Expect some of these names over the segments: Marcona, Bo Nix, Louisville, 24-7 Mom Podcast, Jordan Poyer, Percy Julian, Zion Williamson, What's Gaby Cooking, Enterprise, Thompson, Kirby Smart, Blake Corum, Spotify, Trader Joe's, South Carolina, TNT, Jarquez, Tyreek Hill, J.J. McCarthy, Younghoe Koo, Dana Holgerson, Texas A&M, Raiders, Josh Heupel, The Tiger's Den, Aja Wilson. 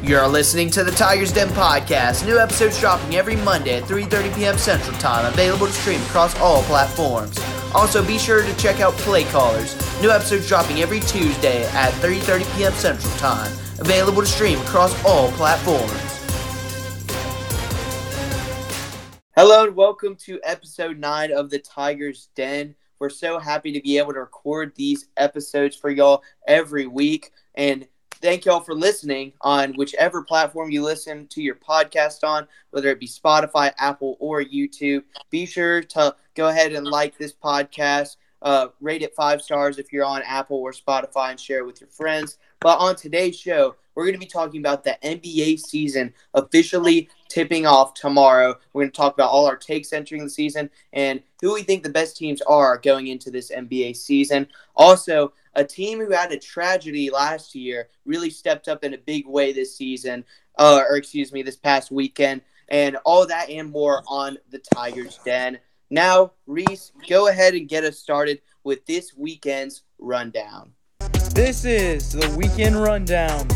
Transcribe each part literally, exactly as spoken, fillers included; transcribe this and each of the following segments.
You're listening to The Tiger's Den Podcast. New episodes dropping every Monday at three thirty p.m. Central Time. Available to stream across all platforms. Also, be sure to check out Play Callers. New episodes dropping every Tuesday at three thirty p.m. Central Time. Available to stream across all platforms. Hello and welcome to Episode nine of The Tiger's Den. We're so happy to be able to record these episodes for y'all every week. And thank y'all for listening on whichever platform you listen to your podcast on, whether it be Spotify, Apple, or YouTube. Be sure to go ahead and like this podcast, uh, rate it five stars if you're on Apple or Spotify, and share it with your friends. But on today's show, we're going to be talking about the N B A season officially tipping off tomorrow. We're going to talk about all our takes entering the season and who we think the best teams are going into this N B A season. Also, a team who had a tragedy last year really stepped up in a big way this season, uh, or excuse me, this past weekend, and all that and more on the Tiger's Den. Now, Reese, go ahead and get us started with this weekend's rundown. This is the weekend rundown.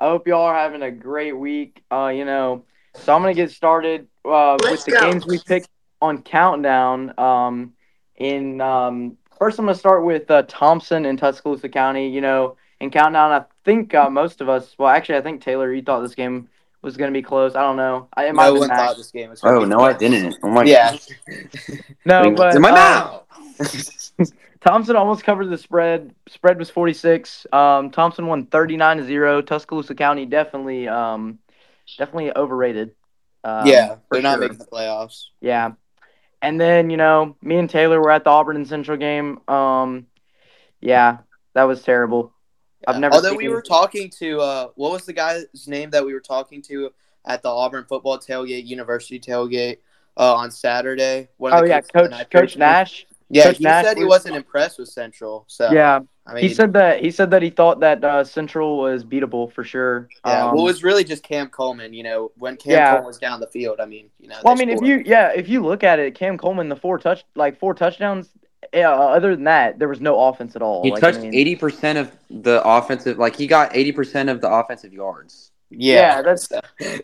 I hope y'all are having a great week. Uh, you know, so I'm gonna get started uh, with the go. games we picked on Countdown. Um. In um, first, I'm going to start with uh, Thompson in Tuscaloosa County. You know, in Countdown, I think uh, most of us – well, actually, I think, Taylor, you thought this game was going to be close. I don't know. I, it might no one thought this game was Oh, no, close. I didn't. Oh, my yeah. God. no, I mean, but – in my mouth! Uh, Thompson almost covered the spread. Spread was forty-six. Um, Thompson won thirty-nine to zero. Tuscaloosa County definitely um, definitely overrated. Um, yeah, they're not sure. making the playoffs. Yeah. And then, you know, me and Taylor were at the Auburn and Central game. Um, yeah, that was terrible. Yeah. I've never. Although seen we were talking to uh, – what was the guy's name that we were talking to at the Auburn football tailgate, university tailgate uh, on Saturday? One of oh, the yeah, Coach Coach Nash. Yeah, Coach he Nash said he wasn't was... impressed with Central. So yeah, I mean, he said that he said that he thought that uh, Central was beatable for sure. Yeah, um, well, it was really just Cam Coleman. You know, when Cam yeah. Coleman was down the field, I mean, you know. Well, I mean, scored. if you yeah, if you look at it, Cam Coleman, the four touch like four touchdowns. Yeah, other than that, there was no offense at all. He like, touched eighty I percent mean, of the offensive. Like he got eighty percent of the offensive yards. Yeah, yeah that's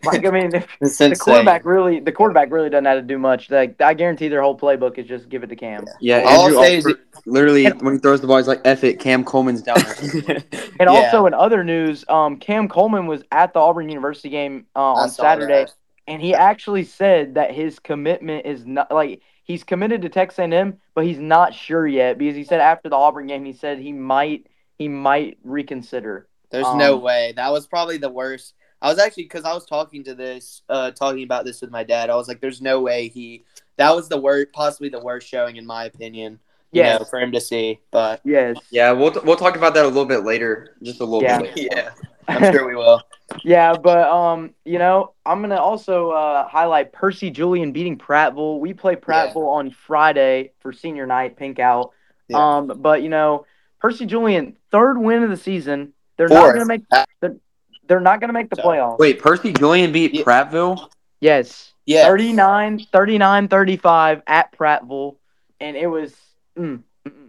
like I mean, if, the quarterback really the quarterback really doesn't have to do much. Like I guarantee their whole playbook is just give it to Cam. Yeah, yeah Andrew Alford, literally when he throws the ball, he's like, "F it, Cam Coleman's down there." and yeah. also in other news, um, Cam Coleman was at the Auburn University game uh, on Saturday, that. and he actually said that his commitment is not like he's committed to Texas A and M, but he's not sure yet because he said after the Auburn game, he said he might he might reconsider. There's um, no way. That was probably the worst. I was actually – because I was talking to this uh, – talking about this with my dad. I was like, there's no way he – that was the worst – possibly the worst showing, in my opinion, yes. you know, for him to see. But yes. Yeah, we'll t- we'll talk about that a little bit later. Just a little yeah. bit later. Yeah, I'm sure we will. yeah, but, um, you know, I'm going to also uh, highlight Percy Julian beating Prattville. We play Prattville yeah. on Friday for senior night, pink out. Yeah. Um, but, you know, Percy Julian, third win of the season. They're Fourth. not going to make they're, they're not going to make the playoffs. Wait, Percy Julian beat yeah. Prattville? Yes. Yeah. thirty-nine thirty-five at Prattville and it was mm,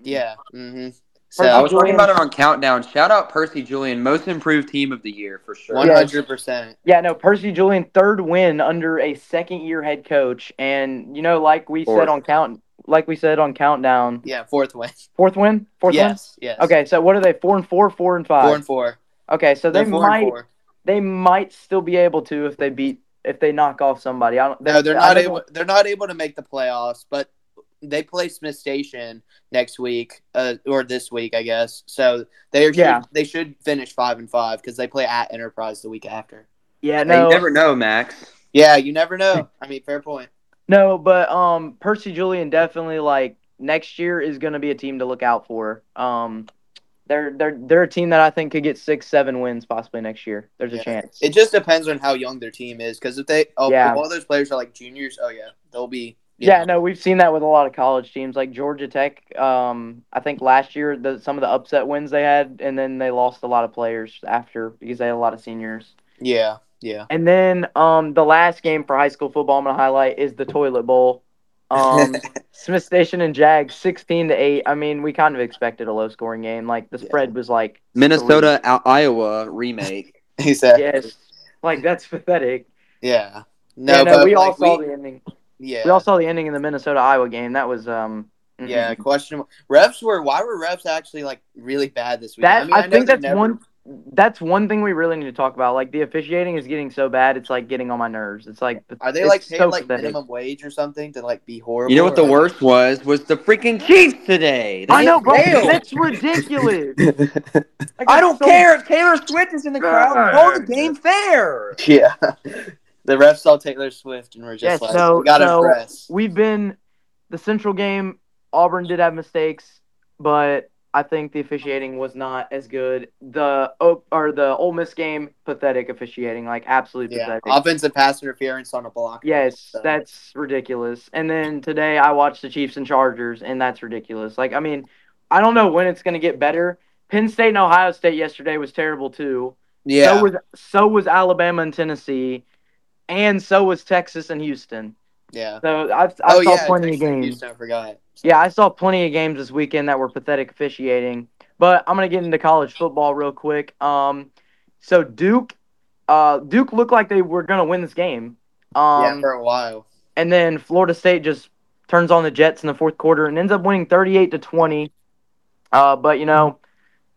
yeah. Mm-hmm. So Percy I was Julian, talking about it on Countdown. Shout out Percy Julian, most improved team of the year for sure. one hundred percent. Yeah, no, Percy Julian third win under a second year head coach and you know like we Fourth. said on Count Like we said on Countdown. Yeah, fourth win. Fourth win? Fourth yes, win? Yes. Okay, so what are they? Four and four, four and five. Four and four. Okay, so they're they might they might still be able to if they beat if they knock off somebody. I don't they, No, they're not able they're not able to make the playoffs, but they play Smith Station next week, uh, or this week, I guess. So they should yeah. they should finish five and five because they play at Enterprise the week after. Yeah, no. You never know, Max. Yeah, you never know. I mean, fair point. No, but um, Percy Julian definitely like next year is going to be a team to look out for. Um, they're they're they're a team that I think could get six, seven wins possibly next year. There's yeah. a chance. It just depends on how young their team is because if they oh yeah. if all those players are like juniors, oh yeah, they'll be yeah. yeah. No, we've seen that with a lot of college teams like Georgia Tech. Um, I think last year the some of the upset wins they had, and then they lost a lot of players after because they had a lot of seniors. Yeah. Yeah. And then um, the last game for high school football I'm going to highlight is the Toilet Bowl. Um, Smith Station and Jags sixteen to eight. I mean, we kind of expected a low scoring game. Like the spread yeah. was like Minnesota three. Iowa remake. He said yes. Like that's pathetic. Yeah. No, yeah, no but we like, all saw we, the ending. Yeah. We all saw the ending in the Minnesota Iowa game. That was um mm-mm. yeah, questionable. Refs were why were refs actually like really bad this week? That, I, mean, I, I think that's never... one That's one thing we really need to talk about. Like, the officiating is getting so bad, it's, like, getting on my nerves. It's, like, are they, like, paying, so like, pathetic. Minimum wage or something to, like, be horrible? You know what the like... worst was? Was the freaking Chiefs today. They I know, bro. Failed. That's ridiculous. Like, I don't so... care if Taylor Swift is in the crowd. Hold the game fair. Yeah. The refs saw Taylor Swift and were just yeah, like, so, we got to so press. We've been – the Central game, Auburn did have mistakes, but – I think the officiating was not as good. The or the Ole Miss game, pathetic officiating, like absolutely yeah. pathetic. Offensive pass interference on a block. Yes, so. That's ridiculous. And then today I watched the Chiefs and Chargers, and that's ridiculous. Like, I mean, I don't know when it's going to get better. Penn State and Ohio State yesterday was terrible too. Yeah. So was, so was Alabama and Tennessee, and so was Texas and Houston. Yeah. So I, I oh, saw yeah, plenty Texas of games. Houston, I forgot. Yeah, I saw plenty of games this weekend that were pathetic officiating. But I'm going to get into college football real quick. Um, so Duke uh, Duke looked like they were going to win this game. Um, yeah, for a while. And then Florida State just turns on the Jets in the fourth quarter and ends up winning thirty-eight to twenty. Uh, but, you know,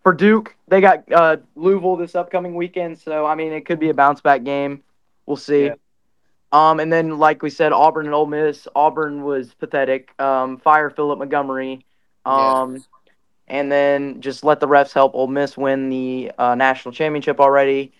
for Duke, they got uh, Louisville this upcoming weekend. So, I mean, it could be a bounce-back game. We'll see. Yeah. Um, and then, like we said, Auburn and Ole Miss. Auburn was pathetic. Um, fire Phillip Montgomery. Um, yeah. And then just let the refs help Ole Miss win the uh, national championship already.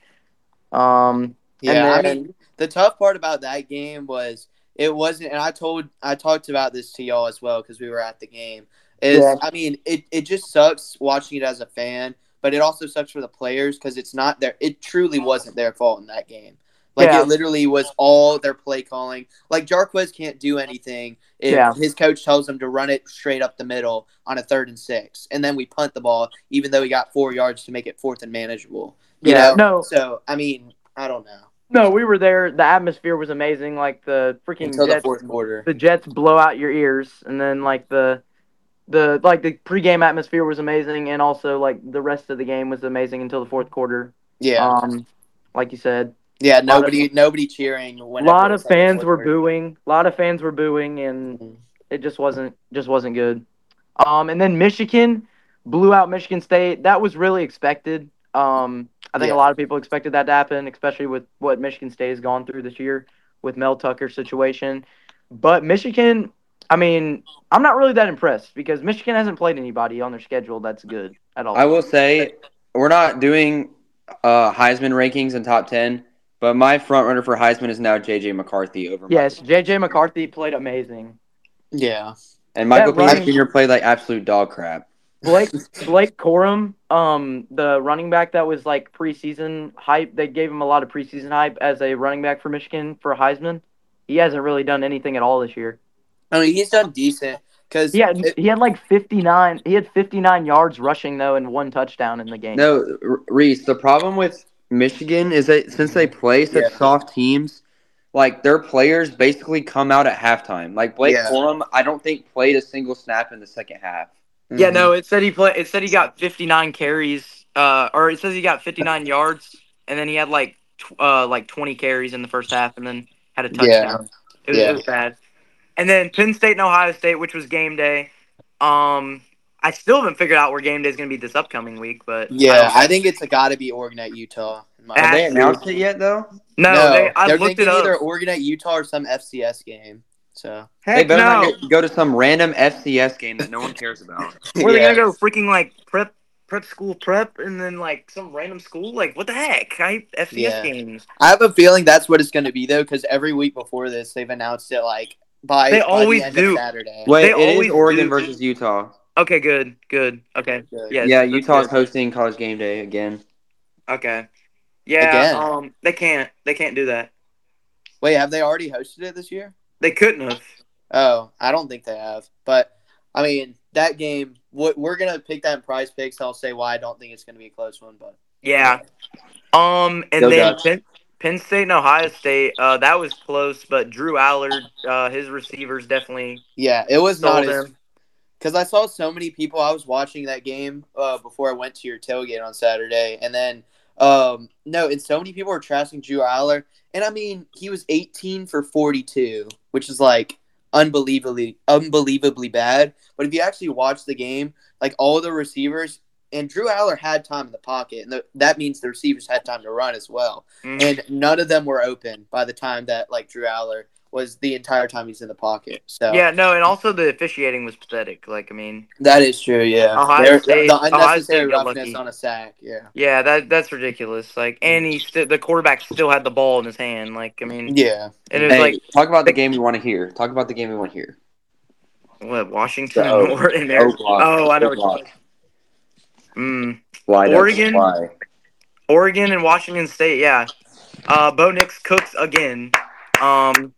Um, yeah, and then, I mean, the tough part about that game was it wasn't – and I told I talked about this to y'all as well because we were at the game. Is yeah. I mean, it, it just sucks watching it as a fan, but it also sucks for the players because it's not their – it truly wasn't their fault in that game. Like, yeah. it literally was all their play calling. Like, Jarquez can't do anything if yeah. his coach tells him to run it straight up the middle on a third and six. And then we punt the ball, even though he got four yards to make it fourth and manageable. You yeah, know? No. So, I mean, I don't know. No, we were there. The atmosphere was amazing. Like, the freaking Until Jets. The fourth quarter. The Jets blow out your ears. And then, like, the, the, like, the pregame atmosphere was amazing. And also, like, the rest of the game was amazing until the fourth quarter. Yeah. Um, like you said. Yeah, nobody of, nobody cheering. A lot of fans were booing. A lot of fans were booing, and mm-hmm. it just wasn't just wasn't good. Um, and then Michigan blew out Michigan State. That was really expected. Um, I think yeah. a lot of people expected that to happen, especially with what Michigan State has gone through this year with Mel Tucker's situation. But Michigan, I mean, I'm not really that impressed because Michigan hasn't played anybody on their schedule that's good at all. I will say we're not doing uh, Heisman rankings in top ten. But my front runner for Heisman is now J J McCarthy over. Yes, J J McCarthy played amazing. Yeah, and Michael Penix Junior played like absolute dog crap. Blake Blake Corum, um, the running back that was like preseason hype. They gave him a lot of preseason hype as a running back for Michigan for Heisman. He hasn't really done anything at all this year. I mean, he's done decent because yeah, he, he had like fifty nine. He had fifty nine yards rushing though, and one touchdown in the game. No, Reese. The problem with Michigan is that since they play such yeah. soft teams, like their players basically come out at halftime. Like Blake yeah. Corum, I don't think played a single snap in the second half. Mm-hmm. Yeah, no, it said he play. It said he got fifty-nine carries, uh, or it says he got fifty-nine yards, and then he had like tw- uh, like twenty carries in the first half, and then had a touchdown. Yeah. It was, yeah. it was bad. And then Penn State and Ohio State, which was game day. Um, I still haven't figured out where game day is going to be this upcoming week, but yeah, I, I think it's got to be Oregon at Utah. Have they announced it yet, though? No, no they, I looked it up. They're either Oregon at Utah or some F C S game. So Heck they better no. not go to some random F C S game that no one cares about. Where are yeah. they gonna go? Freaking like prep, prep school, prep, and then like some random school. Like what the heck? I, F C S yeah. games. I have a feeling that's what it's gonna be though, because every week before this, they've announced it like by they by always the end do. Of Saturday. Wait, they it always is Oregon do. Versus Utah. Okay, good, good. Okay, good. yeah, yeah. Utah's good. Hosting College Game Day again. Okay, yeah. Again. Um, they can't, they can't do that. Wait, have they already hosted it this year? They couldn't have. Oh, I don't think they have. But I mean, that game. What we're gonna pick that in Prize Picks. I'll say why I don't think it's gonna be a close one, but yeah. yeah. Um, and Go then Penn, Penn State and Ohio State, uh, that was close, but Drew Allar, uh, his receivers definitely. Yeah, it was not him. Because I saw so many people. I was watching that game uh, before I went to your tailgate on Saturday. And then, um, no, and so many people were trashing Drew Allar. And, I mean, he was eighteen for forty-two, which is, like, unbelievably unbelievably bad. But if you actually watch the game, like, all the receivers – and Drew Allar had time in the pocket, and the, that means the receivers had time to run as well. Mm. And none of them were open by the time that, like, Drew Allar was the entire time he's in the pocket. So Yeah, no, and also the officiating was pathetic. Like, I mean. That is true, yeah. Ohio State, the unnecessary Ohio State roughness on a sack, yeah. Yeah, that that's ridiculous. Like, and he st- the quarterback still had the ball in his hand. Like, I mean. Yeah. And it was hey, like. Talk about the game you want to hear. Talk about the game you want to hear. What, Washington so, and Oregon? Oh, oh, I know what you're talking about. Mm. Oregon, Oregon, and Washington State. Yeah, uh, Bo Nix cooks again. Um,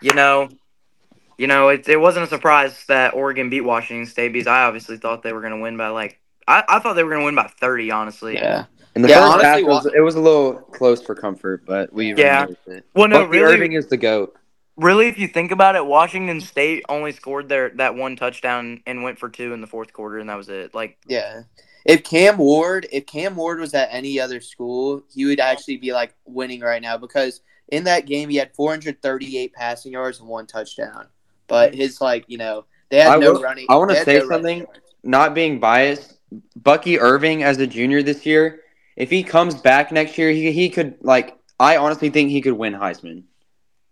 you know, you know, it it wasn't a surprise that Oregon beat Washington State because I obviously thought they were going to win by like I, I thought they were going to win by thirty. Honestly, yeah. And the yeah, first honestly, half was, it was a little close for comfort, but we yeah. It. Well, no, but really, Irving is the GOAT. Really, if you think about it, Washington State only scored their that one touchdown and went for two in the fourth quarter, and that was it. Like, yeah. If Cam Ward, if Cam Ward was at any other school, he would actually be like winning right now because in that game he had four hundred thirty-eight passing yards and one touchdown. But his like you know they had I no will, running. I want to say no something. Not being biased, Bucky Irving as a junior this year, if he comes back next year, he he could like I honestly think he could win Heisman.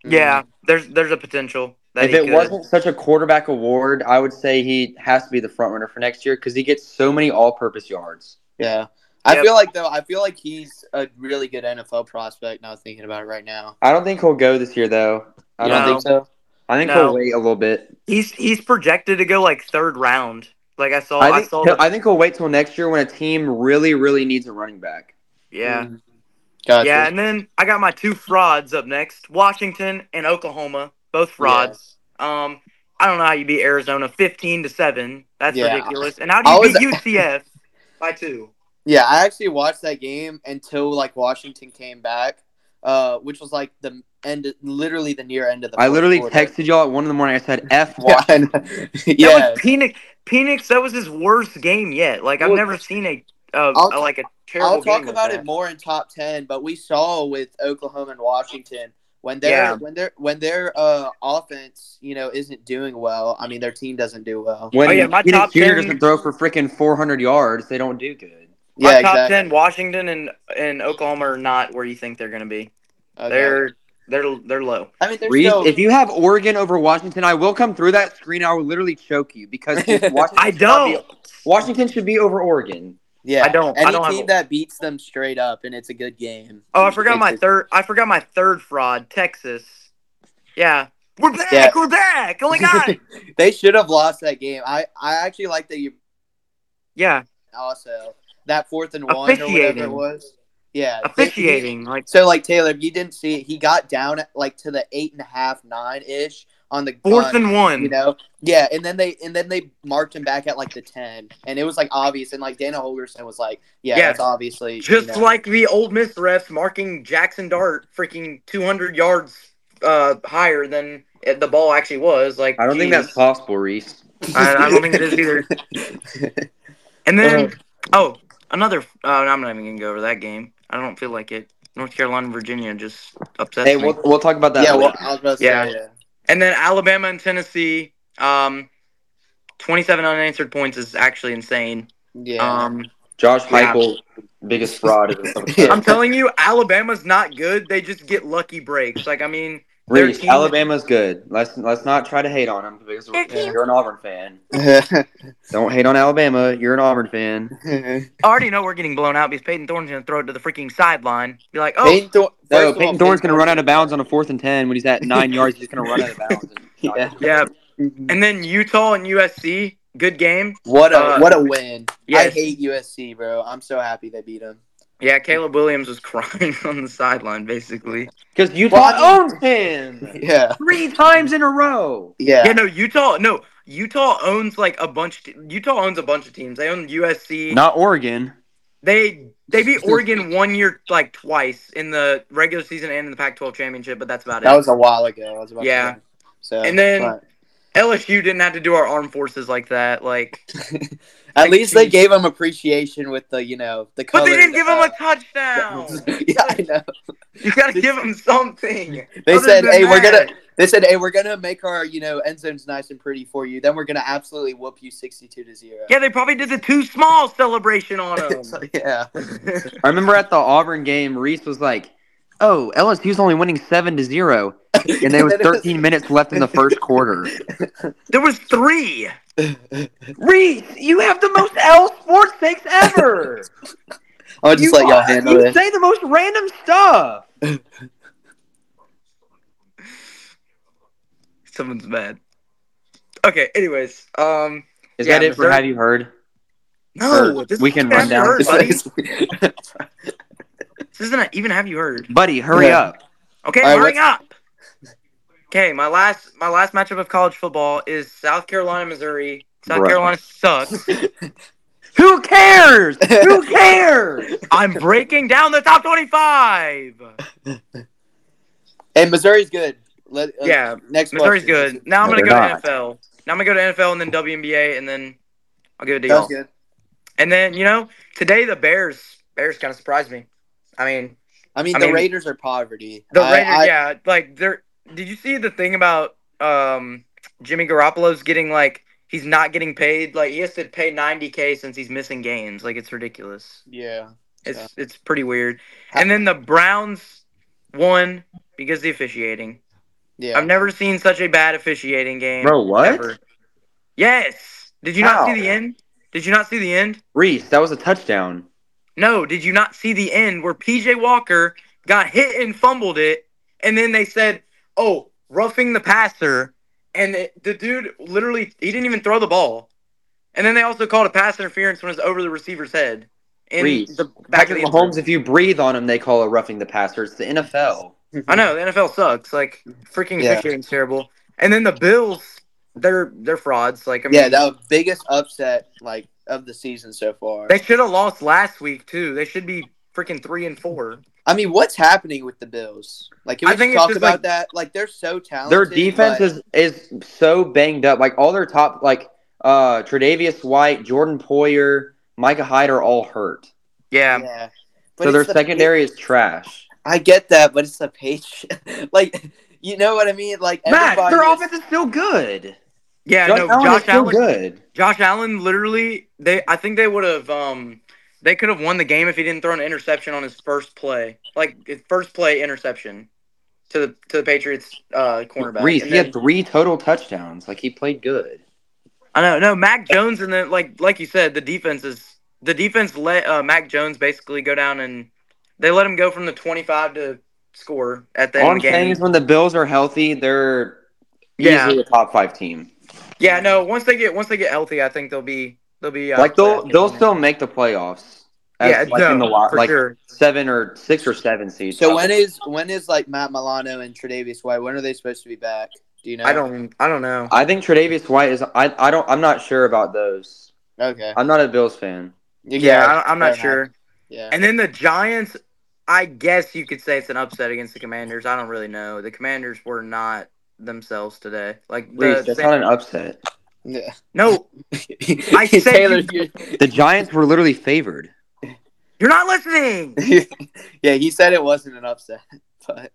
Yeah, mm. there's there's a potential. If it could. Wasn't such a quarterback award, I would say he has to be the front runner for next year because he gets so many all-purpose yards. Yeah. I yep. feel like, though, I feel like he's a really good N F L prospect now thinking about it right now. I don't think he'll go this year, though. I no. don't think so. I think no. he'll wait a little bit. He's he's projected to go, like, third round. Like, I saw. I think, I saw the... I think he'll wait till next year when a team really, really needs a running back. Yeah. Mm. Gotcha. Yeah, and then I got my two frauds up next, Washington and Oklahoma. Both frauds. Yeah. Um, I don't know how you beat Arizona fifteen to seven. That's yeah. ridiculous. And how do you was, beat U C F by two? Yeah, I actually watched that game until like Washington came back, uh, which was like the end, literally the near end of the. I literally quarter. texted y'all at one in the morning. I said F one. Yeah, that was Penix. Penix. That was his worst game yet. Like I've well, never seen a, uh, a like a terrible. I'll talk game about like it more in top ten, but we saw with Oklahoma and Washington. When their yeah. when their when their uh, offense, you know, isn't doing well, I mean their team doesn't do well. When oh, yeah, my top ten doesn't throw for freaking four hundred yards, they don't do good. My yeah, top exactly. ten, Washington and, and Oklahoma are not where you think they're gonna be. Okay. They're they're they're low. I mean, Reed, still... if you have Oregon over Washington, I will come through that screen. I will literally choke you because Washington I don't. Be, Washington should be over Oregon. Yeah, I don't. Any I don't team have a... that beats them straight up, and it's a good game. Oh, I forgot it's my a... third. I forgot my third fraud, Texas. Yeah, we're back. Yeah. We're back. Oh my god, they should have lost that game. I, I actually like that you. Yeah. Also, that fourth and one or whatever it was. Yeah, officiating. Like so, like Taylor, if you didn't see it, he got down at, like to the eight and a half, nine ish. On the fourth gun, and one, you know, yeah, and then they and then they marked him back at like the ten, and it was like obvious, and like Dana Holgerson was like, yeah, yes. That's obviously just you know. Like the Ole Miss refs marking Jackson Dart freaking two hundred yards uh, higher than the ball actually was. Like, I don't geez. think that's possible, Reese. I, I don't think it is either. And then, oh, another. Uh, I'm not even gonna go over that game. I don't feel like it. North Carolina, Virginia, just upset. Hey, me. we'll we'll talk about that. Yeah, well, I was about to yeah. say, yeah. And then Alabama and Tennessee, um, twenty-seven unanswered points is actually insane. Yeah. Um, Josh Heupel, yeah. biggest fraud. I'm telling you, Alabama's not good. They just get lucky breaks. Like I mean, Reece, team... Alabama's good. Let's let's not try to hate on them because you're an Auburn fan. Don't hate on Alabama. You're an Auburn fan. I already know we're getting blown out because Peyton Thorne's gonna throw it to the freaking sideline. Be like, oh. Peyton Thor- No, Peyton, Peyton Thorne's going to run out of bounds on a fourth and ten. When he's at nine yards, he's going to run out of bounds. Yeah. yeah. And then Utah and U S C, good game. What a uh, what a win. Yes. I hate U S C, bro. I'm so happy they beat them. Yeah, Caleb Williams was crying on the sideline, basically. Because Utah well, owns him. Yeah. Three times in a row. Yeah. Yeah, no, Utah – no, Utah owns, like, a bunch – Utah owns a bunch of teams. They own U S C. Not Oregon. They they beat Oregon one year, like twice in the regular season and in the Pac twelve championship, but that's about it. That was a while ago. I was about yeah. To so, and then but. L S U didn't have to do our armed forces like that. Like, at like, least geez. They gave them appreciation with the, you know, the colors. But they didn't give uh, them a touchdown. Yeah, I know. You got to give them something. They said, hey, that. we're going to. They said, hey, we're going to make our, you know, end zones nice and pretty for you. Then we're going to absolutely whoop you sixty-two to zero. Yeah, they probably did the too small celebration on them. Yeah. I remember at the Auburn game, Reese was like, oh, L S U's only winning seven to zero. And there was thirteen minutes left in the first quarter. There was three. Reese, you have the most L sports takes ever. I'll just you let y'all are, handle you it. You say the most random stuff. Someone's mad. Okay, anyways. Um, Is yeah, that it for Have You Heard? No. This we can run down. Heard, this isn't even Have You Heard. Buddy, hurry yeah. up. Okay, right, hurry let's... up. Okay, my last my last matchup of college football is South Carolina, Missouri. South Bro. Carolina sucks. Who cares? Who cares? I'm breaking down the top twenty-five. And Missouri's good. Let, uh, yeah, next Missouri's question. Good. Now I'm no, going to go not. to N F L. Now I'm going to go to N F L and then W N B A, and then I'll give it to y'all. That's good. And then, you know, today the Bears Bears kind of surprised me. I mean – I mean, I the mean, Raiders are poverty. The I, Raiders, I, yeah. Like, they're – did you see the thing about um, Jimmy Garoppolo's getting, like, he's not getting paid? Like, he has to pay ninety K since he's missing games. Like, it's ridiculous. Yeah. It's, yeah. it's pretty weird. And then the Browns won because of the officiating. Yeah. I've never seen such a bad officiating game. Bro, what? Ever. Yes. Did you How? not see the end? Did you not see the end? Reese, that was a touchdown. No, did you not see the end where P J Walker got hit and fumbled it, and then they said, oh, roughing the passer, and the, the dude literally, he didn't even throw the ball. And then they also called a pass interference when it was over the receiver's head. In Reese, the back of the Mahomes, if you breathe on him, they call it roughing the passer. It's the N F L. I know, the N F L sucks. Like, freaking yeah. officiating's terrible. And then the Bills, they're they're frauds. Like, I mean, yeah, that was the biggest upset, like, of the season so far. They should have lost last week, too. They should be freaking three and four. I mean, what's happening with the Bills? Like, can we I think talk about like, that? Like, they're so talented. Their defense but... is, is so banged up. Like, all their top, like, uh, Tre'Davious White, Jordan Poyer, Micah Hyde are all hurt. Yeah. yeah. So their the secondary big... is trash. I get that, but it's a page. like, you know what I mean? Like, Matt, their is... offense is still good. Yeah, Josh no, Allen Josh is still Allen, good. Josh Allen, literally, they. I think they would have. Um, they could have won the game if he didn't throw an interception on his first play, like his first play interception to the to the Patriots uh, cornerback. Reese, he then, had three total touchdowns. Like, he played good. I know. No, Mac Jones and then, like, like you said, the defense is the defense let uh, Mac Jones basically go down and. They let him go from the twenty-five to score at the end of the game. All I'm saying is when the Bills are healthy, they're yeah. easily a top five team. Yeah, no. Once they get once they get healthy, I think they'll be they'll be uh, like they'll they'll still make the playoffs. As, yeah, like, no, in the lot, for like sure. Seven or six or seven seeds. So probably. when is when is like Matt Milano and Tre'Davious White? When are they supposed to be back? Do you know? I don't. I don't know. I think Tre'Davious White is. I I don't. I'm not sure about those. Okay. I'm not a Bills fan. You yeah, guys, I, I'm not sure. Not. Yeah. And then the Giants. I guess you could say it's an upset against the Commanders. I don't really know. The Commanders were not themselves today. Like, Reece, the that's same- not an upset. Yeah. No. I said Taylor, you- the Giants were literally favored. You're not listening. Yeah, he said it wasn't an upset. But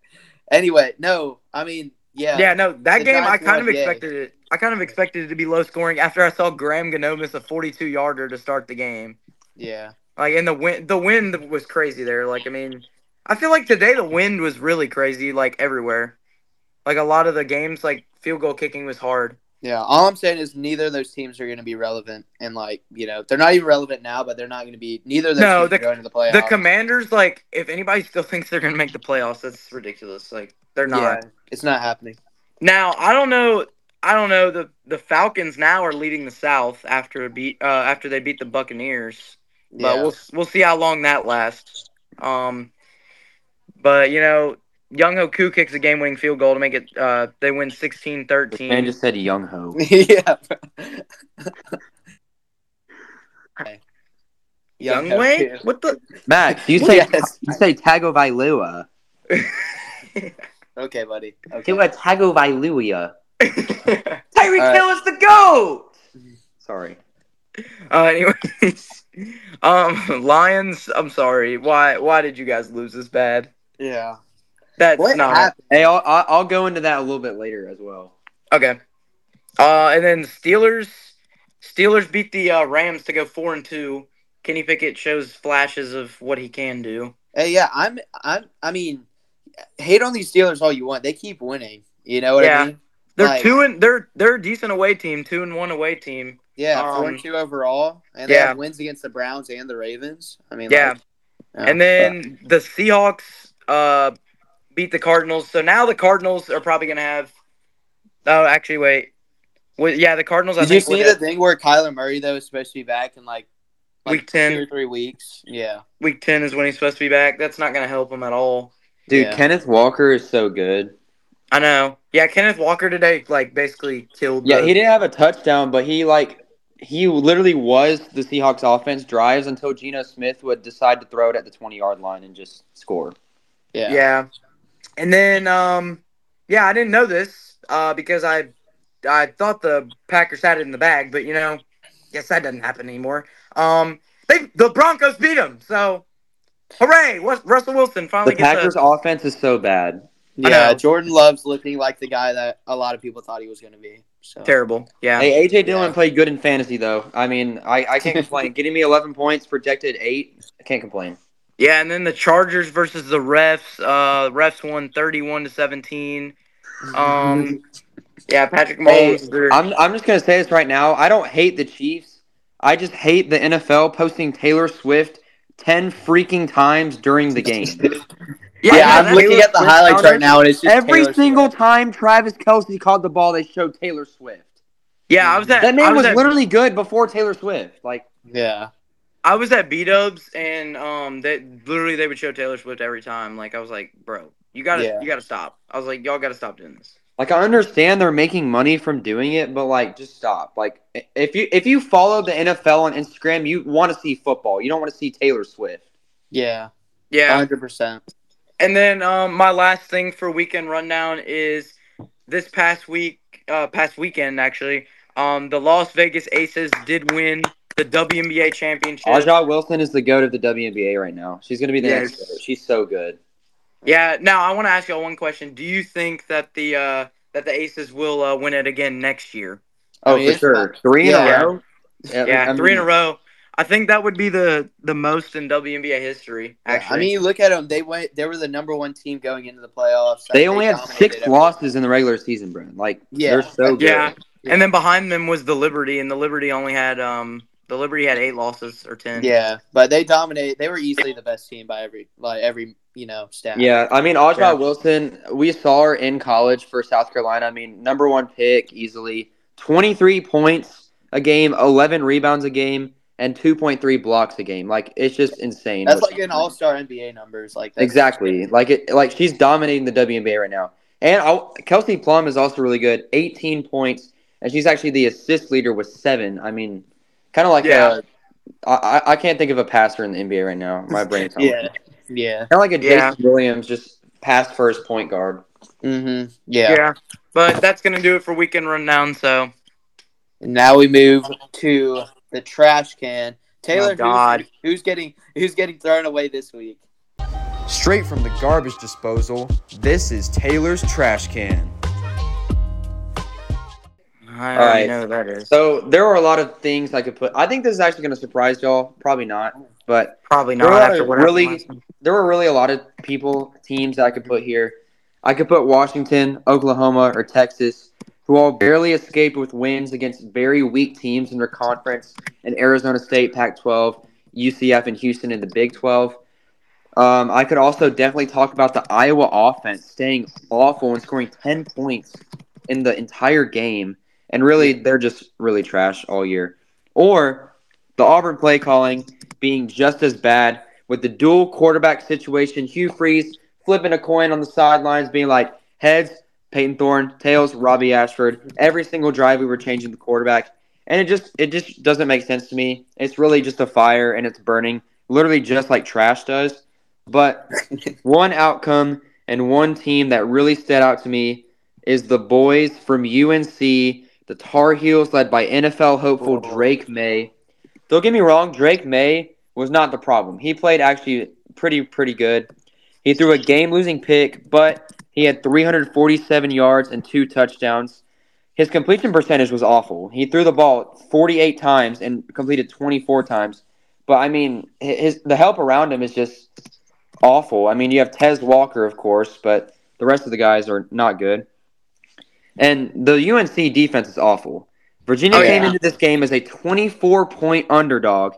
anyway, no. I mean, yeah. Yeah, no. That game, Giants I kind of expected it. I kind of expected it to be low scoring after I saw Graham Gano miss a forty-two yarder to start the game. Yeah. Like, and the wind, the wind was crazy there. Like, I mean, I feel like today the wind was really crazy, like, everywhere. Like, a lot of the games, like, field goal kicking was hard. Yeah, all I'm saying is neither of those teams are going to be relevant. And, like, you know, they're not even relevant now, but they're not going to be – neither of those no, teams the, are going to the playoffs. The Commanders, like, if anybody still thinks they're going to make the playoffs, that's ridiculous. Like, they're not. Yeah, it's not happening. Now, I don't know – I don't know. The, the Falcons now are leading the South after a beat uh, after they beat the Buccaneers. But yeah. we'll we'll see how long that lasts. Um, but, you know, Younghoe Koo kicks a game-winning field goal to make it uh, – they win sixteen thirteen. The man just said Younghoe. Yeah. Young Wayne? Yeah. What the? Max, you say yes. You say Tagovailoa. Okay, buddy. Okay, what Tagovailoa? Tyreek right. Hill is the GOAT. Sorry. Uh, anyways, um, Lions. I'm sorry. Why? Why did you guys lose this bad? Yeah. That's what not. Happened? Hey, I'll I'll go into that a little bit later as well. Okay. Uh, and then Steelers. Steelers beat the uh, Rams to go four and two. Kenny Pickett shows flashes of what he can do. Hey, yeah, I'm, I'm, I mean, hate on these Steelers all you want. They keep winning. You know what yeah. I mean? They're like, two and they're they're a decent away team, two and one away team. Yeah, um, four and two overall, and they yeah. have wins against the Browns and the Ravens. I mean, yeah. Like, no, and then but. the Seahawks uh, beat the Cardinals, so now the Cardinals are probably gonna have. Oh, actually, wait. Well, yeah, the Cardinals. Did I think, you see the have, thing where Kyler Murray though is supposed to be back in like, like week ten, two or three weeks? Yeah, week ten is when he's supposed to be back. That's not gonna help him at all. Dude, yeah. Kenneth Walker is so good. I know. Yeah, Kenneth Walker today, like, basically killed. Yeah, the... he didn't have a touchdown, but he, like, he literally was the Seahawks offense drives until Geno Smith would decide to throw it at the twenty-yard line and just score. Yeah. Yeah. And then, um, yeah, I didn't know this uh, because I I thought the Packers had it in the bag, but, you know, guess that doesn't happen anymore. Um, they the Broncos beat them, so hooray! Russell Wilson finally the gets Packers a... offense is so bad. Yeah, Jordan Love's looking like the guy that a lot of people thought he was going to be. So. Terrible, yeah. Hey, A J Dillon yeah. played good in fantasy, though. I mean, I, I can't complain. Getting me eleven points, projected eight, I can't complain. Yeah, and then the Chargers versus the Refs. Uh, refs won thirty-one to seventeen. Um, yeah, Patrick Mahomes. Hey, I'm, I'm just going to say this right now. I don't hate the Chiefs. I just hate the N F L posting Taylor Swift ten freaking times during the game. Yeah, yeah, I'm looking Taylor at the Swift highlights right now, and it's just every Taylor single Swift. Time Travis Kelce caught the ball, they showed Taylor Swift. Yeah, I was at that name I was, was at, literally good before Taylor Swift. Like, yeah, I was at B Dubs, and um, they literally they would show Taylor Swift every time. Like, I was like, bro, you gotta yeah. you gotta stop. I was like, y'all gotta stop doing this. Like, I understand they're making money from doing it, but like, just stop. Like, if you if you follow the N F L on Instagram, you want to see football. You don't want to see Taylor Swift. Yeah, yeah, hundred percent. And then um, my last thing for weekend rundown is this past week, uh, past weekend actually, um, the Las Vegas Aces did win the W N B A championship. Aja Wilson is the GOAT of the W N B A right now. She's going to be the yes. next GOAT. She's so good. Yeah. Now I want to ask y'all one question. Do you think that the uh, that the Aces will uh, win it again next year? Oh, I mean, for sure. Three yeah. in a row. Yeah, yeah I mean, three in a row. I think that would be the, the most in W N B A history, actually. Yeah, I mean, you look at them. They went. They were the number one team going into the playoffs. They only had six everything. losses in the regular season, bro. Like, yeah. they're so good. Yeah. yeah, and then behind them was the Liberty, and the Liberty only had um the Liberty had eight losses or ten. Yeah, but they dominated. They were easily the best team by every by every you know stat. Yeah, I mean, Aja yeah. Wilson. We saw her in college for South Carolina. I mean, number one pick easily. twenty-three points a game, eleven rebounds a game. And two point three blocks a game. Like, it's just insane. That's like an all-star N B A numbers. Like that. Exactly. Like, it, like she's dominating the W N B A right now. And I'll, Kelsey Plum is also really good. eighteen points. And she's actually the assist leader with seven. I mean, kind of like yeah. a, I, I can't think of a passer in the N B A right now. My brain's not yeah. yeah. Kind of like a Jason yeah. Williams, just pass first point guard. Mm-hmm. Yeah. Yeah. But that's going to do it for Weekend Rundown, so. And now we move to... the trash can. Taylor, oh God. Who's, who's getting who's getting thrown away this week? Straight from the garbage disposal, this is Taylor's trash can. I All right. know that is. So there are a lot of things I could put. I think this is actually going to surprise y'all. Probably not, but probably not. After what really, there were really a lot of people, teams that I could put here. I could put Washington, Oklahoma, or Texas, who all barely escaped with wins against very weak teams in their conference, and Arizona State, Pac twelve, U C F, and Houston in the Big twelve. Um, I could also definitely talk about the Iowa offense staying awful and scoring ten points in the entire game, and really they're just really trash all year. Or the Auburn play calling being just as bad with the dual quarterback situation, Hugh Freeze flipping a coin on the sidelines, being like, heads, Peyton Thorne, tails, Robbie Ashford. Every single drive we were changing the quarterback. And it just it just doesn't make sense to me. It's really just a fire, and it's burning, literally just like trash does. But one outcome and one team that really stood out to me is the boys from U N C, the Tar Heels led by N F L hopeful Drake May. Don't get me wrong, Drake May was not the problem. He played actually pretty, pretty good. He threw a game-losing pick, but he had three hundred forty-seven yards and two touchdowns. His completion percentage was awful. He threw the ball forty-eight times and completed twenty-four times. But, I mean, his the help around him is just awful. I mean, you have Tez Walker, of course, but the rest of the guys are not good. And the U N C defense is awful. Virginia oh, yeah. came into this game as a twenty-four point underdog,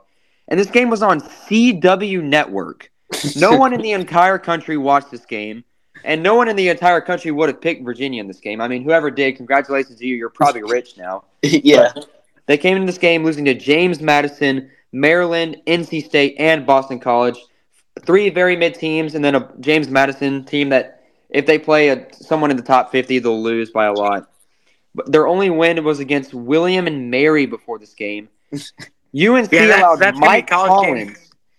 and this game was on C W Network. No one in the entire country watched this game. And no one in the entire country would have picked Virginia in this game. I mean, whoever did, congratulations to you. You're probably rich now. Yeah. But they came into this game losing to James Madison, Maryland, N C State, and Boston College. Three very mid teams, and then a James Madison team that if they play a, someone in the top fifty, they'll lose by a lot. But their only win was against William and Mary before this game. U N C yeah, that, allowed that's Mike Collins, game.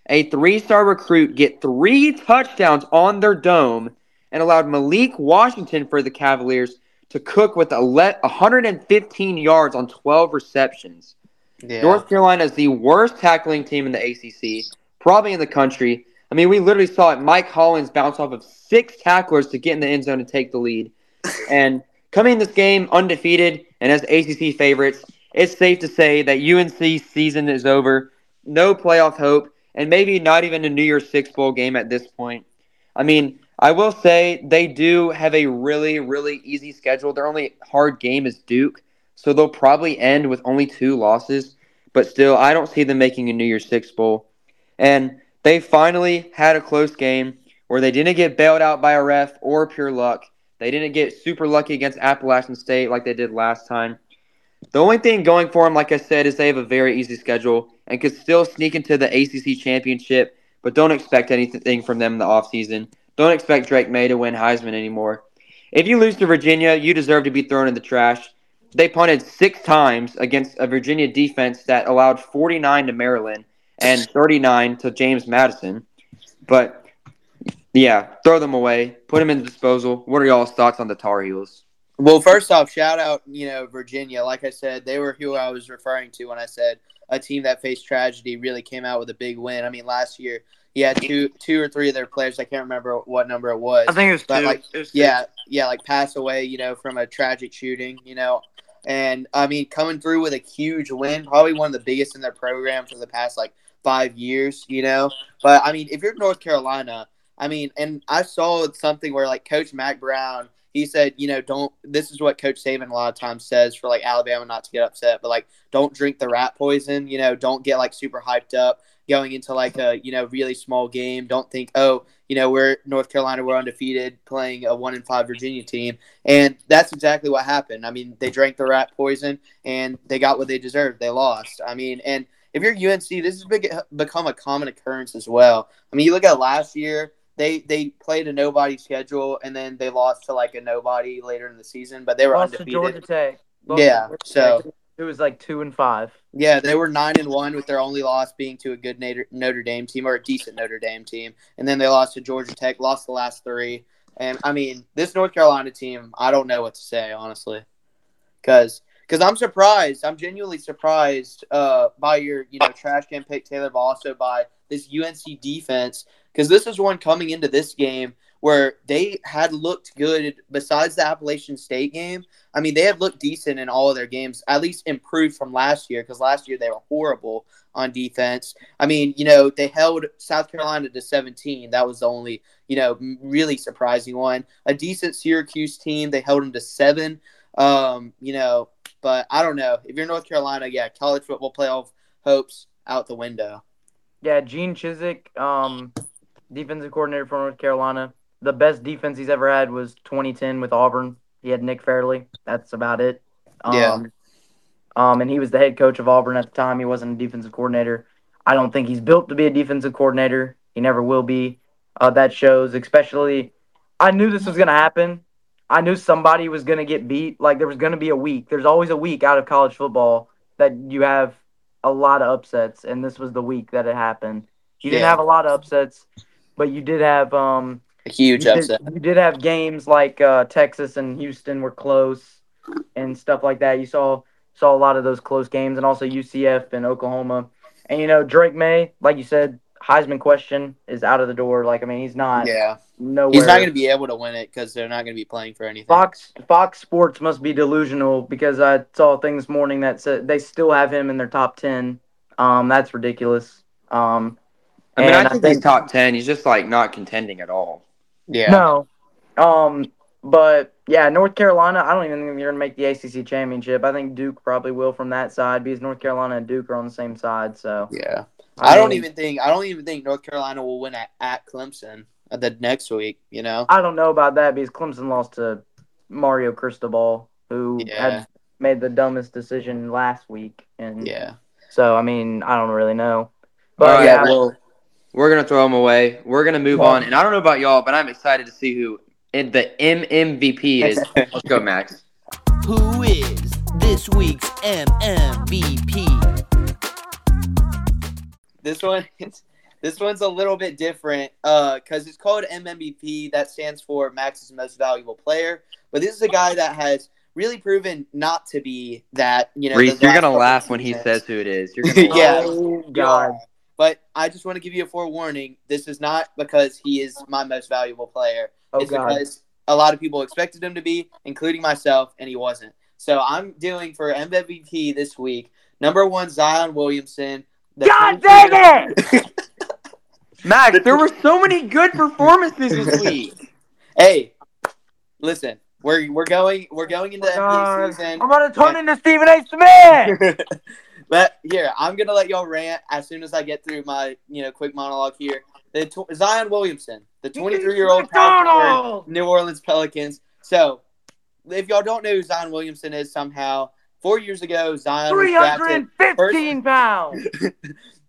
a three-star recruit, get three touchdowns on their dome, and allowed Malik Washington for the Cavaliers to cook with one hundred fifteen yards on twelve receptions. Yeah. North Carolina is the worst tackling team in the A C C, probably in the country. I mean, we literally saw it. Mike Hollins bounce off of six tacklers to get in the end zone and take the lead. And coming in this game undefeated and as A C C favorites, it's safe to say that U N C's season is over, no playoff hope, and maybe not even a New Year's Six Bowl game at this point. I mean, I will say they do have a really, really easy schedule. Their only hard game is Duke, so they'll probably end with only two losses. But still, I don't see them making a New Year's Six Bowl. And they finally had a close game where they didn't get bailed out by a ref or pure luck. They didn't get super lucky against Appalachian State like they did last time. The only thing going for them, like I said, is they have a very easy schedule and could still sneak into the A C C championship, but don't expect anything from them in the offseason. Don't expect Drake May to win Heisman anymore. If you lose to Virginia, you deserve to be thrown in the trash. They punted six times against a Virginia defense that allowed forty-nine to Maryland and thirty-nine to James Madison. But, yeah, throw them away. Put them in the disposal. What are y'all's thoughts on the Tar Heels? Well, first off, shout out, you know, Virginia. Like I said, they were who I was referring to when I said a team that faced tragedy really came out with a big win. I mean, last year – He had two, two or three of their players. I can't remember what number it was. I think it was but two. Like, it was yeah, two. yeah, like pass away, you know, from a tragic shooting, you know. And, I mean, coming through with a huge win, probably one of the biggest in their program for the past, like, five years, you know. But, I mean, if you're North Carolina, I mean, and I saw something where, like, Coach Mack Brown, he said, you know, don't – this is what Coach Saban a lot of times says for, like, Alabama not to get upset. But, like, don't drink the rat poison, you know, don't get, like, super hyped up going into, like, a, you know, really small game. Don't think, oh, you know, we're North Carolina, we're undefeated, playing a one and five Virginia team. And that's exactly what happened. I mean, they drank the rat poison, and they got what they deserved. They lost. I mean, and if you're U N C, this has become a common occurrence as well. I mean, you look at last year, they they played a nobody schedule, and then they lost to, like, a nobody later in the season, but they were lost undefeated. Lost to Georgia Tech. Lost yeah, Georgia so Tech. It was like two and five. Yeah, they were nine and one with their only loss being to a good Notre Dame team or a decent Notre Dame team, and then they lost to Georgia Tech, lost the last three. And I mean, this North Carolina team, I don't know what to say honestly, because because I'm surprised, I'm genuinely surprised uh, by your you know trash can pick Taylor, but also by this U N C defense, because this is one coming into this game where they had looked good besides the Appalachian State game. I mean, they had looked decent in all of their games, at least improved from last year, because last year they were horrible on defense. I mean, you know, they held South Carolina to seventeen. That was the only, you know, really surprising one. A decent Syracuse team, they held them to seven. Um, you know, but I don't know. If you're North Carolina, yeah, college football playoff hopes out the window. Yeah, Gene Chizik, um, defensive coordinator for North Carolina. The best defense he's ever had was twenty ten with Auburn. He had Nick Fairley. That's about it. Um, yeah. Um, and he was the head coach of Auburn at the time. He wasn't a defensive coordinator. I don't think he's built to be a defensive coordinator. He never will be. Uh, that shows, especially – I knew this was going to happen. I knew somebody was going to get beat. Like, there was going to be a week. There's always a week out of college football that you have a lot of upsets, and this was the week that it happened. You yeah. didn't have a lot of upsets, but you did have um, a huge you upset. Did, you did have games like uh, Texas and Houston were close and stuff like that. You saw saw a lot of those close games, and also U C F and Oklahoma. And, you know, Drake May, like you said, Heisman question is out of the door. Like, I mean, he's not. Yeah. Nowhere. He's not going to be able to win it because they're not going to be playing for anything. Fox Fox Sports must be delusional because I saw things morning that said they still have him in their top ten. Um, that's ridiculous. Um, I mean, I think, I think he's top ten. He's just like not contending at all. Yeah. No. Um, but yeah, North Carolina. I don't even think they're going to make the A C C championship. I think Duke probably will from that side because North Carolina and Duke are on the same side. So yeah. I, I don't mean, even think I don't even think North Carolina will win at, at Clemson. The next week, you know? I don't know about that because Clemson lost to Mario Cristobal, who yeah. had made the dumbest decision last week. And yeah. So, I mean, I don't really know. But, right, yeah. Well, we're going to throw them away. We're going to move on. And I don't know about y'all, but I'm excited to see who the M M V P is. Let's go, Max. Who is this week's M M V P? This one is... This one's a little bit different because uh, it's called M M V P. That stands for Max's Most Valuable Player. But this is a guy that has really proven not to be that. You know, Reese, you're going to laugh when he says who it is. You're gonna yeah. Oh, God. But I just want to give you a forewarning. This is not because he is my most valuable player. Oh, it's God. Because a lot of people expected him to be, including myself, and he wasn't. So I'm doing for M M V P this week, number one, Zion Williamson. God dang it! Max, there were so many good performances this week. Hey, listen, we're we're going we're going into N B A season. I'm gonna turn and, into Stephen A. Smith. But here, I'm gonna let y'all rant as soon as I get through my you know quick monologue here. The tw- Zion Williamson, the twenty-three year old power forward, New Orleans Pelicans. So, if y'all don't know who Zion Williamson is, somehow four years ago, Zion was drafted three hundred fifteen pounds.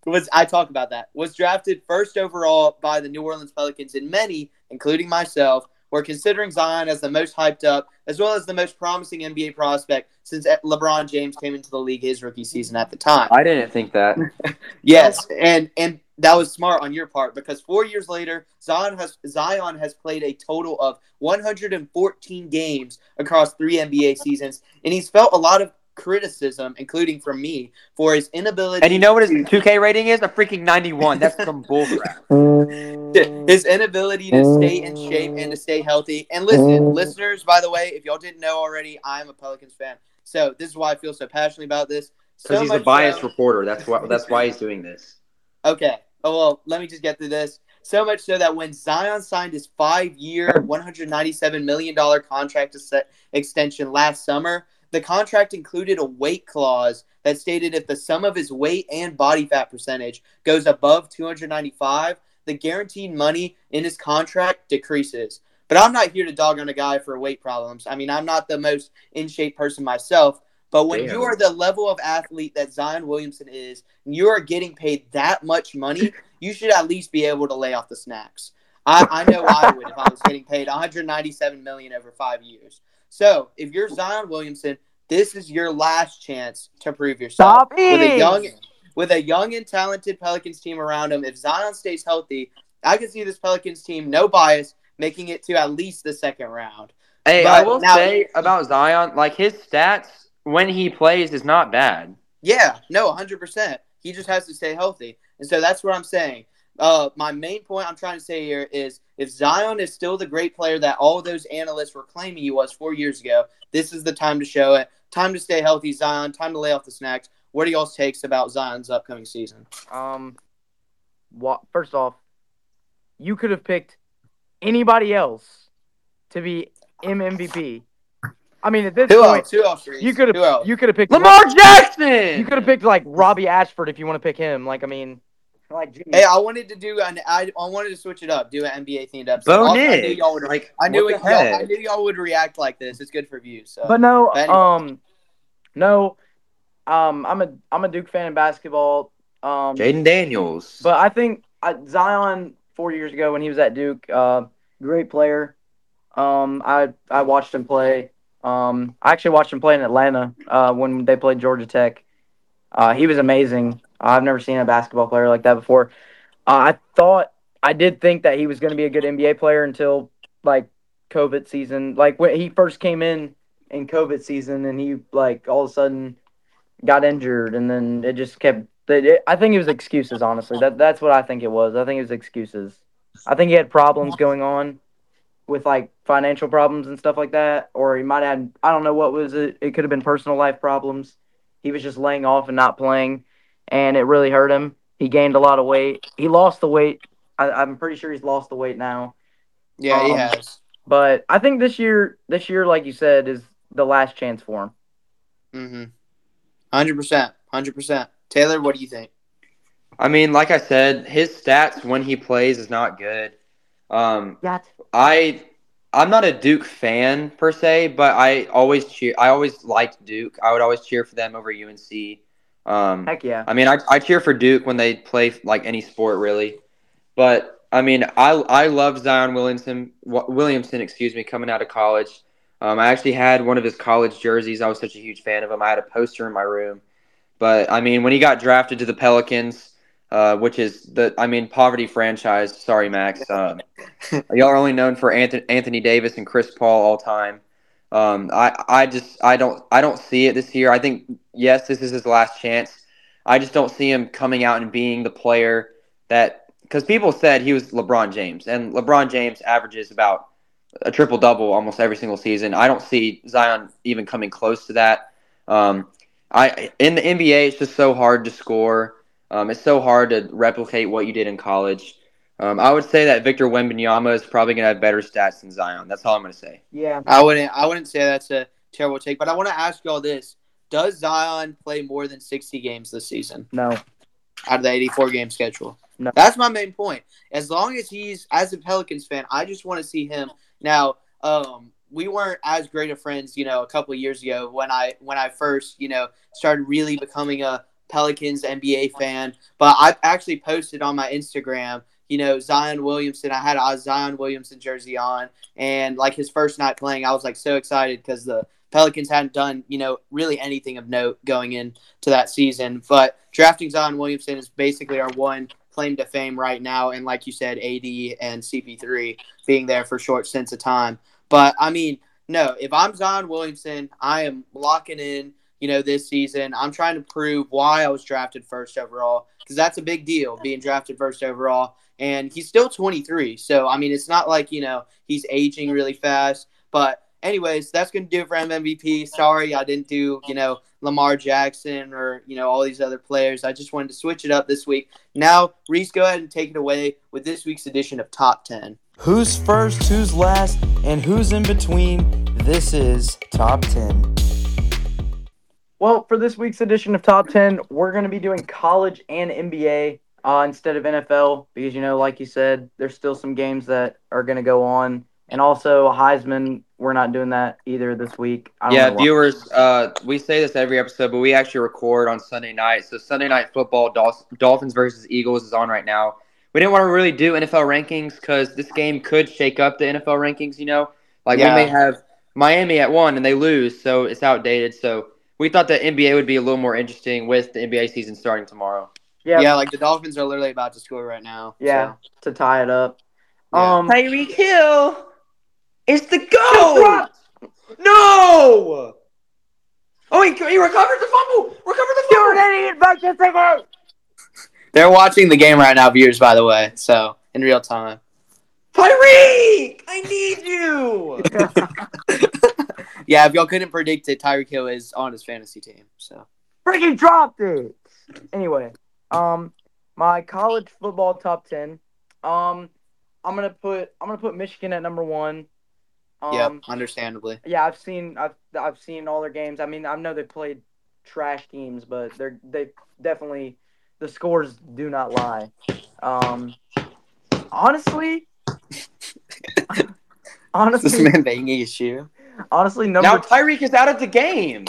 Was I talk about that, was drafted first overall by the New Orleans Pelicans, and many, including myself, were considering Zion as the most hyped up, as well as the most promising N B A prospect since LeBron James came into the league his rookie season at the time. I didn't think that. Yes, and, and that was smart on your part, because four years later, Zion has, Zion has played a total of one hundred fourteen games across three N B A seasons, and he's felt a lot of criticism, including from me, for his inability. And you know what his two K rating is? A freaking ninety-one. That's some bullcrap. His inability to stay in shape and to stay healthy. And listen, listeners, by the way, if y'all didn't know already, I'm a Pelicans fan. So this is why I feel so passionately about this. Because so he's a biased so- reporter. That's why, that's why he's doing this. Okay. Oh, well, let me just get through this. So much so that when Zion signed his five-year, one hundred ninety-seven million dollars contract extension last summer, the contract included a weight clause that stated if the sum of his weight and body fat percentage goes above two hundred ninety-five, the guaranteed money in his contract decreases. But I'm not here to dog on a guy for weight problems. I mean, I'm not the most in-shape person myself. But when Damn. You are the level of athlete that Zion Williamson is, and you are getting paid that much money, you should at least be able to lay off the snacks. I, I know I would if I was getting paid one hundred ninety-seven million dollars over five years. So, if you're Zion Williamson, this is your last chance to prove yourself. Stop with a young, with a young and talented Pelicans team around him. If Zion stays healthy, I can see this Pelicans team, no bias, making it to at least the second round. Hey, but I will now, say about Zion, like his stats when he plays is not bad. Yeah, no, one hundred percent. He just has to stay healthy, and so that's what I'm saying. Uh, my main point I'm trying to say here is if Zion is still the great player that all those analysts were claiming he was four years ago, this is the time to show it. Time to stay healthy, Zion. Time to lay off the snacks. What are y'all's takes about Zion's upcoming season? Um, well, first off, you could have picked anybody else to be M M V P. I mean, at this two point, off, two you could have you could have picked Lamar Rob- Jackson. You could have picked like Robbie Ashford if you want to pick him. Like, I mean. Like, hey, I wanted to do an I, I wanted to switch it up, do an N B A themed episode. I knew y'all would like. I knew it, y'all, I knew y'all would react like this. It's good for views. So. But no, but anyway. um, no, um, I'm a I'm a Duke fan in basketball. Um, Jaden Daniels. But I think I, Zion four years ago when he was at Duke, uh, great player. Um, I I watched him play. Um, I actually watched him play in Atlanta. Uh, when they played Georgia Tech. Uh, he was amazing. I've never seen a basketball player like that before. Uh, I thought – I did think that he was going to be a good N B A player until, like, COVID season. Like, when he first came in in COVID season and he, like, all of a sudden got injured and then it just kept – I think it was excuses, honestly. That That's what I think it was. I think it was excuses. I think he had problems going on with, like, financial problems and stuff like that. Or he might have – I don't know what was it. It could have been personal life problems. He was just laying off and not playing, and it really hurt him. He gained a lot of weight. He lost the weight. I, I'm pretty sure he's lost the weight now. Yeah, um, he has. But I think this year, this year, like you said, is the last chance for him. Mm-hmm. one hundred percent. one hundred percent. Taylor, what do you think? I mean, like I said, his stats when he plays is not good. Um, That's- I I'm not a Duke fan per se, but I always cheer. I always liked Duke. I would always cheer for them over U N C. Um, Heck yeah! I mean, I I cheer for Duke when they play like any sport really, but I mean, I I love Zion Williamson. Williamson, excuse me, coming out of college. Um, I actually had one of his college jerseys. I was such a huge fan of him. I had a poster in my room. But I mean, when he got drafted to the Pelicans, uh, which is the I mean poverty franchise. Sorry, Max. Um, y'all are only known for Anthony, Anthony Davis and Chris Paul all time. Um, I, I just I don't I don't see it this year. I think yes, this is his last chance. I just don't see him coming out and being the player that because people said he was LeBron James, and LeBron James averages about a triple double almost every single season. I don't see Zion even coming close to that. Um, I in the N B A, it's just so hard to score. Um, it's so hard to replicate what you did in college. Um, I would say that Victor Wembanyama is probably going to have better stats than Zion. That's all I'm going to say. Yeah, I wouldn't. I wouldn't say that's a terrible take, but I want to ask y'all this: does Zion play more than sixty games this season? No. Out of the eighty-four game schedule. No. That's my main point. As long as he's as a Pelicans fan, I just want to see him. Now, um, we weren't as great of friends, you know, a couple of years ago when I when I first, you know, started really becoming a Pelicans N B A fan. But I actually posted on my Instagram. You know, Zion Williamson, I had a Zion Williamson jersey on, and, like, his first night playing, I was, like, so excited because the Pelicans hadn't done, you know, really anything of note going into that season. But drafting Zion Williamson is basically our one claim to fame right now, and like you said, A D and C P three being there for short stints of time. But, I mean, no, if I'm Zion Williamson, I am locking in, you know, this season. I'm trying to prove why I was drafted first overall because that's a big deal, being drafted first overall. And he's still twenty-three, so, I mean, it's not like, you know, he's aging really fast. But, anyways, that's going to do it for M M V P. Sorry I didn't do, you know, Lamar Jackson or, you know, all these other players. I just wanted to switch it up this week. Now, Reese, go ahead and take it away with this week's edition of Top ten. Who's first, who's last, and who's in between? This is Top ten. Well, for this week's edition of Top ten, we're going to be doing college and N B A. Uh, instead of N F L, because, you know, like you said, there's still some games that are going to go on. And also Heisman, we're not doing that either this week. I don't yeah, know viewers, uh, we say this every episode, but we actually record on Sunday night. So Sunday Night Football, Dol- Dolphins versus Eagles is on right now. We didn't want to really do N F L rankings because this game could shake up the N F L rankings, you know. Like yeah. we may have Miami at one and they lose, so it's outdated. So we thought the N B A would be a little more interesting with the N B A season starting tomorrow. Yeah, yeah, like the Dolphins are literally about to score right now. Yeah, so. to tie it up. Yeah. Um, Tyreek Hill is the goal. No! Oh, he, he recovered the fumble. Recovered the fumble. You're an idiot, back to the goal. They're watching the game right now, viewers, by the way, so in real time. Tyreek, I need you. Yeah, if y'all couldn't predict it, Tyreek Hill is on his fantasy team. So freaking dropped it. Anyway. Um, my college football top ten. Um, I'm gonna put I'm gonna put Michigan at number one. Um, yeah, understandably. Yeah, I've seen I've I've seen all their games. I mean, I know they played trash teams, but they're they definitely the scores do not lie. Um, honestly, honestly, this man banging his shoe. Honestly, number now Tyreek is out of the game.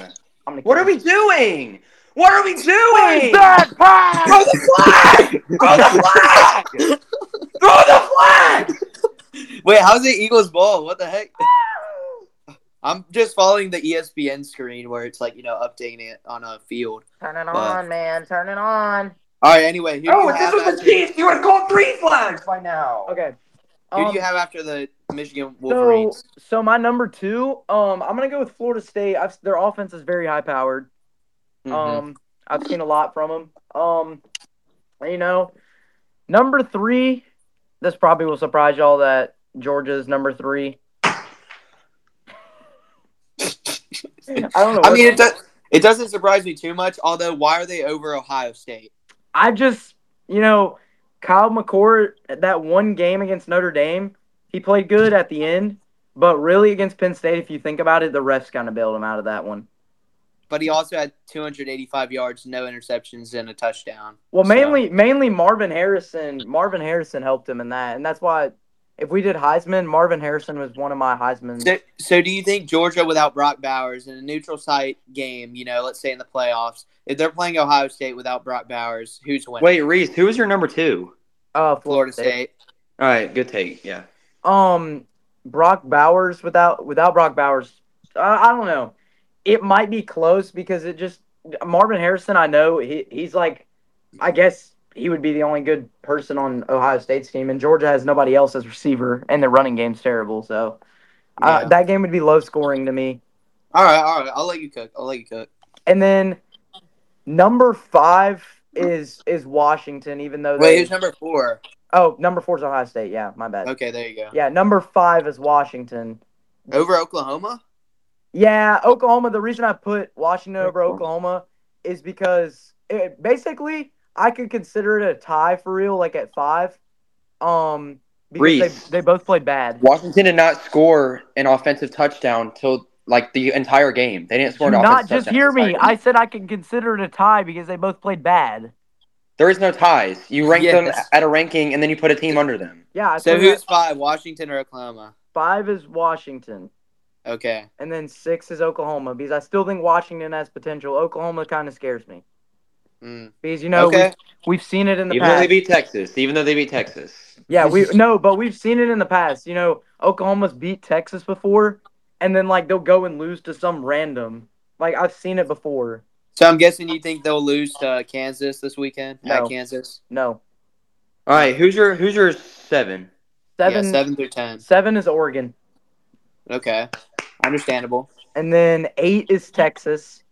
I'm what are we doing? What are we doing? What is that? Throw the flag! Throw the flag! Throw the flag! Wait, how's the Eagles ball? What the heck? I'm just following the E S P N screen where it's like, you know, updating it on a field. Turn it but... on, man. Turn it on. All right, anyway. Who oh, if this was the Chiefs, you would have called three flags by now. Okay. Who um, do you have after the Michigan Wolverines? So, so my number two, um, I'm going to go with Florida State. I've, their offense is very high-powered. Mm-hmm. Um, I've seen a lot from them. Um, you know, number three, this probably will surprise y'all that Georgia's number three. I don't know. I mean, it, does, it doesn't surprise me too much, although why are they over Ohio State? I just, you know, Kyle McCord, that one game against Notre Dame, he played good at the end, but really against Penn State, if you think about it, the refs kind of bailed him out of that one. But he also had two hundred eighty-five yards, no interceptions, and a touchdown. Well, so. mainly mainly Marvin Harrison. Marvin Harrison helped him in that, and that's why if we did Heisman, Marvin Harrison was one of my Heismans. So, so do you think Georgia without Brock Bowers in a neutral site game, you know, let's say in the playoffs, if they're playing Ohio State without Brock Bowers, who's winning? Wait, Reese, who is your number two? Uh, Florida, Florida State. State. All right, good take, yeah. Um, Brock Bowers without without Brock Bowers, uh, I don't know. It might be close because it just – Marvin Harrison, I know, he he's like – I guess he would be the only good person on Ohio State's team, and Georgia has nobody else as receiver, and their running game's terrible. So, yeah. uh, that game would be low-scoring to me. All right, all right. I'll let you cook. I'll let you cook. And then number five is is Washington, even though – Wait, who's number four? Oh, number four is Ohio State. Yeah, my bad. Okay, there you go. Yeah, number five is Washington. Over Oklahoma? Yeah, Oklahoma, the reason I put Washington over Oklahoma is because it, basically I could consider it a tie for real, like at five. Um, because they, they both played bad. Washington did not score an offensive touchdown till like the entire game. They didn't score an offensive touchdown. Not just hear me. I said I could consider it a tie because they both played bad. There is no ties. You rank yes. them at a ranking and then you put a team under them. Yeah. I so who's five, Washington or Oklahoma? Five is Washington. Okay. And then six is Oklahoma because I still think Washington has potential. Oklahoma kind of scares me. Mm. Because, you know, okay. we've, we've seen it in the even past. Even though they beat Texas. Even though they beat Texas. Yeah, we no, but we've seen it in the past. You know, Oklahoma's beat Texas before, and then, like, they'll go and lose to some random. Like, I've seen it before. So I'm guessing you think they'll lose to Kansas this weekend? No. At Kansas? No. All right, who's your, who's your seven? Seven, yeah, seven through ten. Seven is Oregon. Okay. Understandable. And then eight is Texas.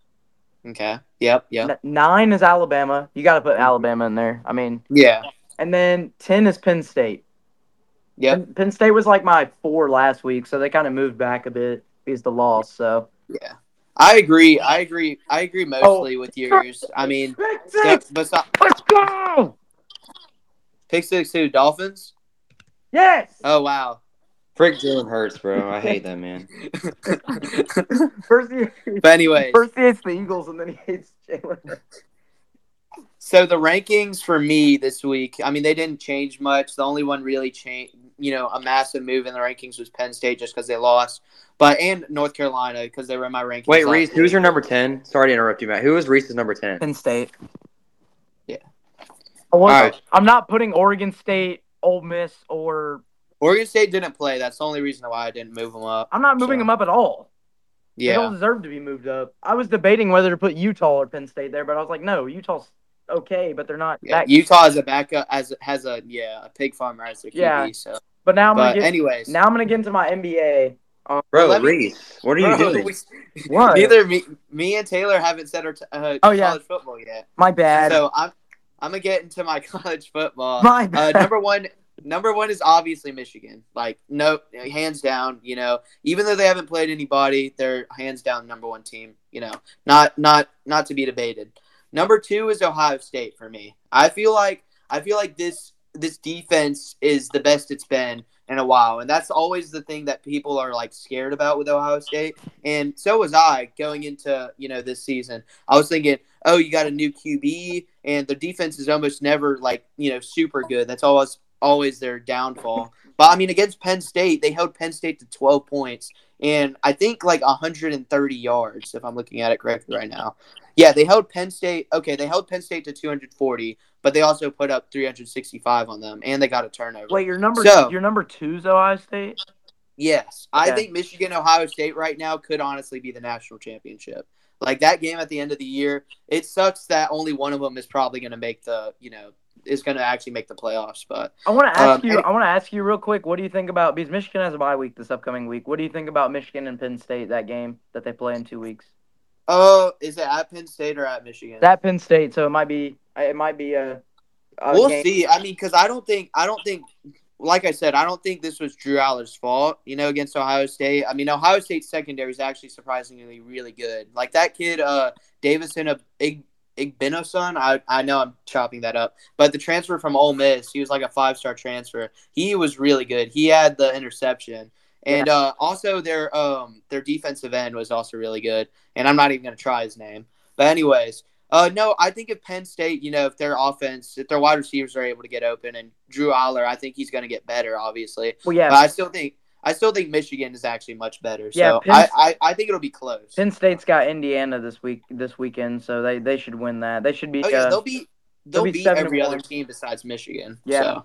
Okay. Yep, yep. Nine is Alabama. You got to put Alabama in there. I mean. Yeah. And then ten is Penn State. Yep. Penn, Penn State was like my four last week, so they kind of moved back a bit because the loss, so. Yeah. I agree. I agree. I agree mostly oh. with yours. I mean. Pick six. So, Let's go! Pick six who? Dolphins? Yes! Oh, wow. Frick Jalen Hurts, bro. I hate that man. First he, but anyway, first he hates the Eagles, and then he hates Jalen Hurts. So the rankings for me this week, I mean, they didn't change much. The only one really changed, you know, a massive move in the rankings was Penn State just because they lost, but and North Carolina because they were in my rankings. Wait, Reese, who's your number ten? Sorry to interrupt you, Matt. Who is Reese's number ten? Penn State. Yeah. I want, All right. I'm not putting Oregon State, Ole Miss, or. Oregon State didn't play. That's the only reason why I didn't move them up. I'm not moving so. them up at all. Yeah. They don't deserve to be moved up. I was debating whether to put Utah or Penn State there, but I was like, no, Utah's okay, but they're not yeah. that Utah is a backup as has a yeah, a pig farmer as their Q B, yeah. so but now I'm but gonna get anyways. Now I'm gonna get into my N B A. Um, bro, Reese, what are bro, you doing? We, what? Neither me me and Taylor haven't said our t- uh, oh, college yeah. football yet. My bad. So I'm I'm gonna get into my college football. My bad. Uh, number one Number one is obviously Michigan. Like, no, hands down, you know. Even though they haven't played anybody, they're hands down number one team, you know. Not not not to be debated. Number two is Ohio State for me. I feel like I feel like this this defense is the best it's been in a while. And that's always the thing that people are, like, scared about with Ohio State. And so was I going into, you know, this season. I was thinking, oh, you got a new Q B, and their defense is almost never, like, you know, super good. That's always – always their downfall. But, I mean, against Penn State, they held Penn State to twelve points and I think like one hundred thirty yards, if I'm looking at it correctly right now. Yeah, they held Penn State – okay, they held Penn State to two hundred forty, but they also put up three hundred sixty-five on them, and they got a turnover. Wait, your number so, your number two is Ohio State? Yes. Okay. I think Michigan, Ohio State right now could honestly be the national championship. Like, that game at the end of the year, it sucks that only one of them is probably going to make the, you know, is going to actually make the playoffs. But I want to ask um, you, I want to ask you real quick, what do you think about, because Michigan has a bye week this upcoming week. What do you think about Michigan and Penn State, that game that they play in two weeks? Oh, is it at Penn State or at Michigan? It's at Penn State, so it might be, it might be a, a we'll game. see. I mean, because I don't think, I don't think, like I said, I don't think this was Drew Allar's fault, you know, against Ohio State. I mean, Ohio State's secondary is actually surprisingly really good. Like, that kid, uh, Davison Ig- Igbinosun, I, I know I'm chopping that up, but the transfer from Ole Miss, he was like a five-star transfer. He was really good. He had the interception. And yeah. uh, also their um their defensive end was also really good. And I'm not even going to try his name. But anyways, uh, no, I think if Penn State, you know, if their offense, if their wide receivers are able to get open, and Drew Allar, I think he's going to get better, obviously. Well, yeah. But I still think I still think Michigan is actually much better. So yeah, Penn, I, I, I think it'll be close. Penn State's got Indiana this week this weekend, so they, they should win that. They should be. Oh, yeah, uh, they'll be they'll, they'll beat every other team besides Michigan. Yeah. So.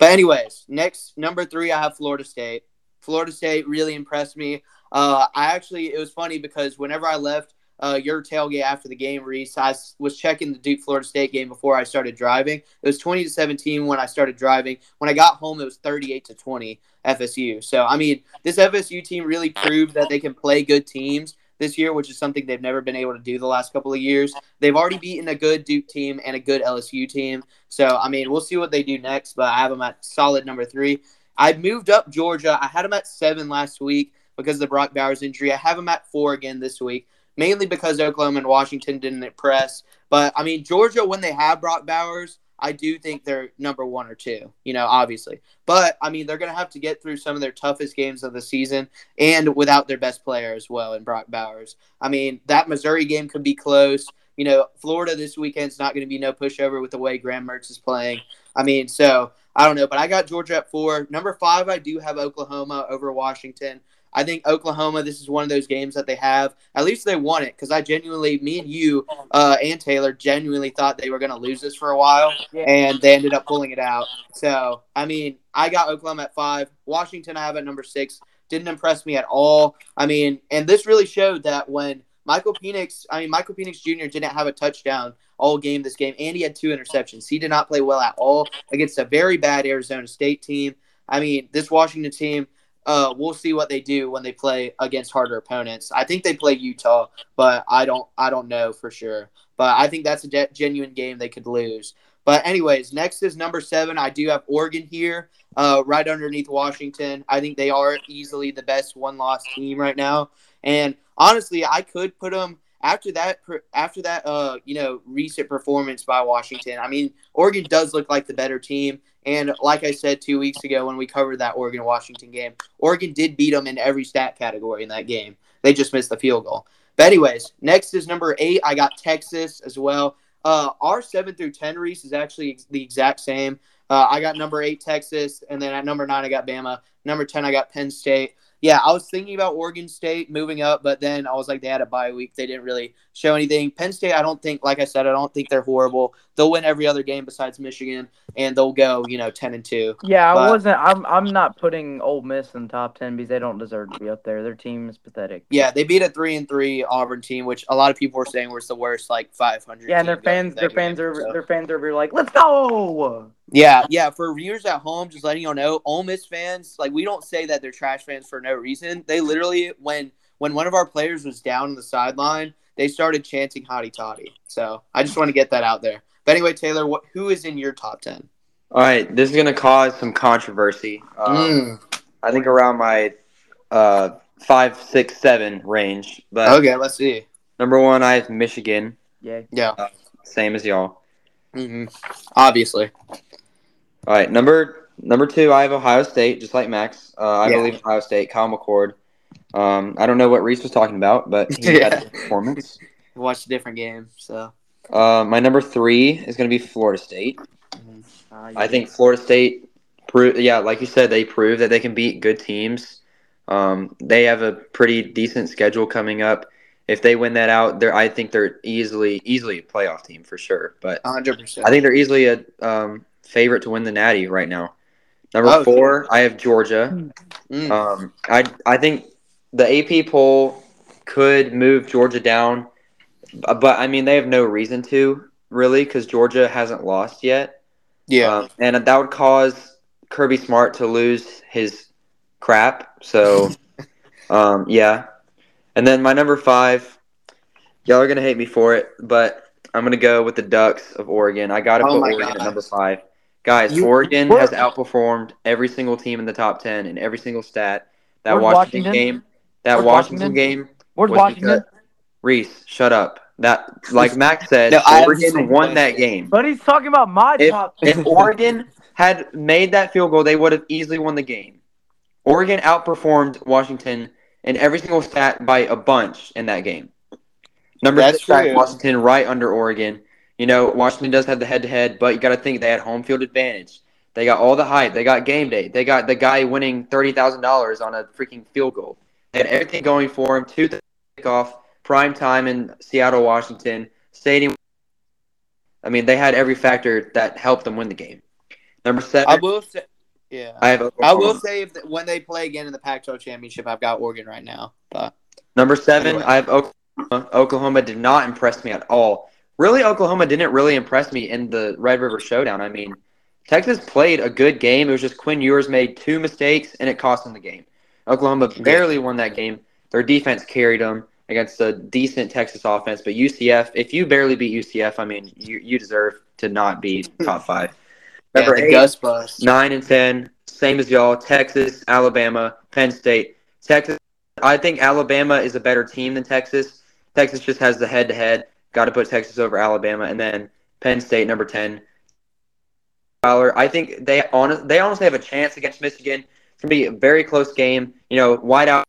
But anyways, next number three, I have Florida State. Florida State really impressed me. Uh, I actually – it was funny because whenever I left uh, your tailgate after the game, Reese, I was checking the Duke-Florida State game before I started driving. It was twenty to seventeen when I started driving. When I got home, it was thirty-eight to twenty F S U. So, I mean, this F S U team really proved that they can play good teams this year, which is something they've never been able to do the last couple of years. They've already beaten a good Duke team and a good L S U team. So, I mean, we'll see what they do next, but I have them at solid number three. I moved up Georgia. I had them at seven last week because of the Brock Bowers injury. I have them at four again this week, mainly because Oklahoma and Washington didn't impress. But, I mean, Georgia, when they have Brock Bowers, I do think they're number one or two, you know, obviously. But, I mean, they're going to have to get through some of their toughest games of the season and without their best player as well in Brock Bowers. I mean, that Missouri game could be close. You know, Florida this weekend's not going to be no pushover with the way Graham Mertz is playing. I mean, so I don't know, but I got Georgia at four. Number five, I do have Oklahoma over Washington. I think Oklahoma, this is one of those games that they have. At least they won it, because I genuinely, me and you uh, and Taylor genuinely thought they were going to lose this for a while, and they ended up pulling it out. So, I mean, I got Oklahoma at five. Washington I have at number six. Didn't impress me at all. I mean, and this really showed that when Michael Penix, I mean, Michael Penix Junior didn't have a touchdown all game this game, and he had two interceptions. He did not play well at all against a very bad Arizona State team. I mean, this Washington team, uh, we'll see what they do when they play against harder opponents. I think they play Utah, but I don't I don't know for sure. But I think that's a de- genuine game they could lose. But anyways, next is number seven. I do have Oregon here, uh, right underneath Washington. I think they are easily the best one-loss team right now. And honestly, I could put them after that. After that, uh, you know, recent performance by Washington. I mean, Oregon does look like the better team. And like I said two weeks ago when we covered that Oregon-Washington game, Oregon did beat them in every stat category in that game. They just missed the field goal. But anyways, next is number eight. I got Texas as well. Uh, our seven through ten, Reese, is actually the exact same. Uh, I got number eight, Texas, and then at number nine, I got Bama. Number ten, I got Penn State. Yeah, I was thinking about Oregon State moving up, but then I was like, they had a bye week. They didn't really show anything. Penn State, I don't think, like I said, I don't think they're horrible. They'll win every other game besides Michigan, and they'll go, you know, ten and two. Yeah, but I wasn't. I'm. I'm not putting Ole Miss in the top ten because they don't deserve to be up there. Their team is pathetic. Yeah, they beat a three and three Auburn team, which a lot of people were saying was the worst, like five hundred. Yeah, and their fans, their fans game, are, so. their fans are like, let's go. Yeah, yeah. For viewers at home, just letting y'all know, Ole Miss fans, like, we don't say that they're trash fans for no reason. They literally, when when one of our players was down on the sideline, they started chanting "Hottie Toddy." So I just want to get that out there. But anyway, Taylor, what, who is in your top ten? All right, this is gonna cause some controversy. Um, mm. I think around my uh, five, six, seven range. But okay, let's see. Number one, I have Michigan. Yeah, yeah, uh, same as y'all. Mm-hmm. Obviously. All right, number number two, I have Ohio State, just like Max. Uh, I yeah. believe Ohio State, Kyle McCord. Um, I don't know what Reese was talking about, but he yeah. had a performance. He watched a different game, so. Uh, my number three is going to be Florida State. Mm-hmm. Uh, yeah. I think Florida State, pro- yeah, like you said, they prove that they can beat good teams. Um, they have a pretty decent schedule coming up. If they win that out, they're, I think they're easily easily a playoff team for sure. But one hundred percent. I think they're easily a um, favorite to win the Natty right now. Number oh, four, okay. I have Georgia. Mm. Um, I I think the A P poll could move Georgia down, but I mean they have no reason to really because Georgia hasn't lost yet. Yeah, um, and that would cause Kirby Smart to lose his crap. So, um, yeah. And then my number five, y'all are gonna hate me for it, but I'm gonna go with the Ducks of Oregon. I gotta oh put Oregon God. at number five. Guys, you, Oregon has outperformed every single team in the top ten in every single stat. That Washington, Washington game, that Washington, Washington game, was Washington. Reese, shut up. That, like Max said, no, Oregon won that game. But he's talking about my if, top. If Oregon had made that field goal, they would have easily won the game. Oregon outperformed Washington in every single stat by a bunch in that game. Number That's six, true. Washington right under Oregon. You know, Washington does have the head-to-head, but you got to think they had home field advantage. They got all the hype. They got game day. They got the guy winning thirty thousand dollars on a freaking field goal. They had everything going for him. Two kickoff, prime time in Seattle, Washington, stadium. I mean, they had every factor that helped them win the game. Number seven. I will say, yeah. I, have I will say if, when they play again in the Pac twelve championship, I've got Oregon right now. But number seven, anyway. I have Oklahoma. Oklahoma did not impress me at all. Really, Oklahoma didn't really impress me in the Red River Showdown. I mean, Texas played a good game. It was just Quinn Ewers made two mistakes, and it cost them the game. Oklahoma barely won that game. Their defense carried them against a decent Texas offense. But U C F, if you barely beat U C F, I mean, you, you deserve to not be top five. Remember, yeah, eight, Gus Bus. nine, and ten, same as y'all, Texas, Alabama, Penn State. Texas, I think Alabama is a better team than Texas. Texas just has the head-to-head. Got to put Texas over Alabama, and then Penn State, number ten. I think they honest, they honestly have a chance against Michigan. It's going to be a very close game. You know, wide out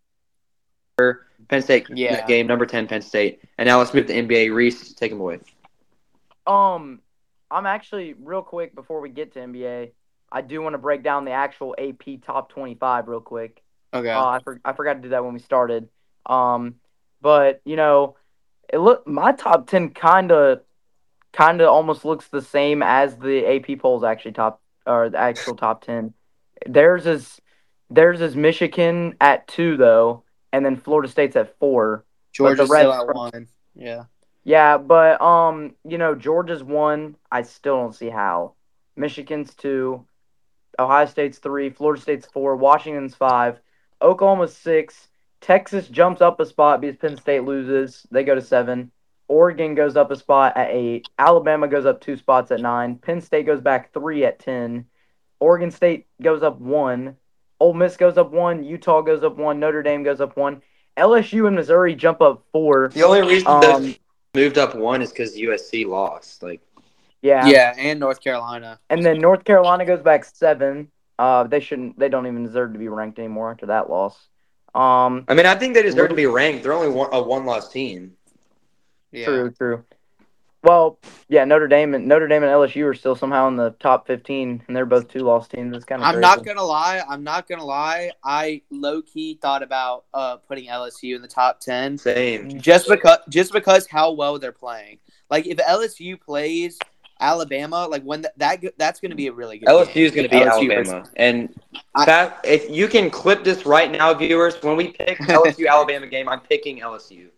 Penn State yeah. game, number ten, Penn State. And now let's move to N B A. Reese, take them away. Um, I'm actually, real quick, before we get to N B A, I do want to break down the actual A P top twenty-five real quick. Okay. Uh, I, for, I forgot to do that when we started. Um, But, you know, It look my top ten kind of, kind of almost looks the same as the A P polls actually top or the actual top ten. Theirs is theirs is Michigan at two though, and then Florida State's at four. Georgia's still at one. Yeah. Yeah, but um, you know, Georgia's one. I still don't see how. Michigan's two, Ohio State's three, Florida State's four, Washington's five, Oklahoma's six. Texas jumps up a spot because Penn State loses. They go to seven. Oregon goes up a spot at eight. Alabama goes up two spots at nine. Penn State goes back three at ten. Oregon State goes up one. Ole Miss goes up one. Utah goes up one. Notre Dame goes up one. L S U and Missouri jump up four. The only reason um, they moved up one is because U S C lost. Like, yeah, yeah, and North Carolina. And then North Carolina goes back seven. Uh, they shouldn't. They don't even deserve to be ranked anymore after that loss. Um, I mean, I think they deserve to be ranked. They're only one, a one-loss team. Yeah. True, true. Well, yeah, Notre Dame and Notre Dame and L S U are still somehow in the top fifteen, and they're both two-loss teams. It's kind of. I'm crazy. not gonna lie. I'm not gonna lie. I low-key thought about uh, putting L S U in the top ten. Same. Just because, just because how well they're playing. Like if L S U plays Alabama, like when th- that that's going to be a really good. L S U is going to be L S U Alabama, versus- and that, if you can clip this right now, viewers, when we pick L S U Alabama game, I'm picking L S U.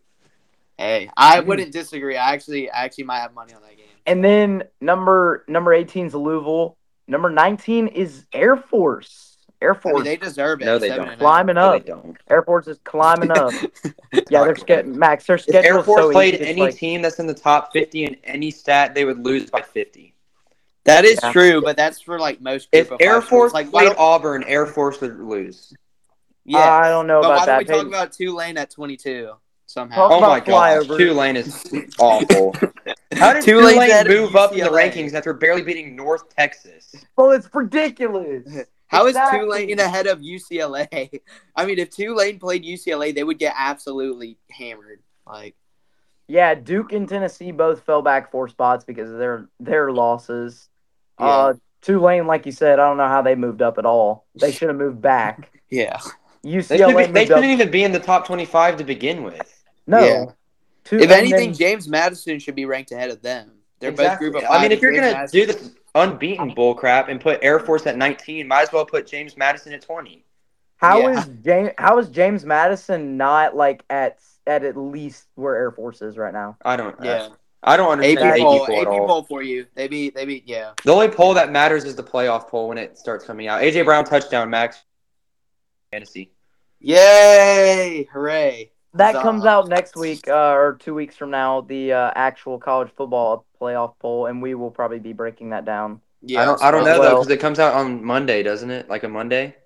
Hey, I wouldn't disagree. I actually, I actually might have money on that game. And then number number eighteen is Louisville. Number nineteen is Air Force. Air Force, I mean, they deserve it. No, they don't. Climbing up. No, they don't. Air Force is climbing up. Yeah, they're ske- Max. Their schedule. If Air Force so played easy, any like... team that's in the top fifty in any stat, they would lose by fifty. That is yeah. true, but that's for like most. Group if of Air Force like, played Auburn, Air Force would lose. Yeah, uh, I don't know but about why that. Why don't we talk about Tulane at twenty-two somehow? Talk oh my god, Tulane is awful. How did Tulane, Tulane move up in the rankings after barely beating North Texas? Well, it's ridiculous. How is exactly. Tulane ahead of U C L A? I mean, if Tulane played U C L A, they would get absolutely hammered. Like, yeah, Duke and Tennessee both fell back four spots because of their their losses. Yeah. Uh, Tulane, like you said, I don't know how they moved up at all. They should have moved back. Yeah, U C L A. They, should be, they shouldn't up. even be in the top twenty-five to begin with. No. Yeah. Tulane, if anything, James Madison should be ranked ahead of them. They're exactly. both group of five. I mean, if you're James gonna Madison, do this unbeaten bull crap and put Air Force at nineteen, might as well put James Madison at twenty. How yeah. is James? How is James Madison not like at at at least where Air Force is right now? I don't. Yeah, uh, I don't understand. A P poll, A P poll for you. They beat. They beat. Yeah. The only poll that matters is the playoff poll when it starts coming out. A J Brown touchdown, Max. Fantasy. Yay! Hooray! That Stop. comes out next week uh, or two weeks from now. The uh, actual college football playoff poll, and we will probably be breaking that down. Yeah, I don't. I don't know well. though, because it comes out on Monday, doesn't it? Like a Monday.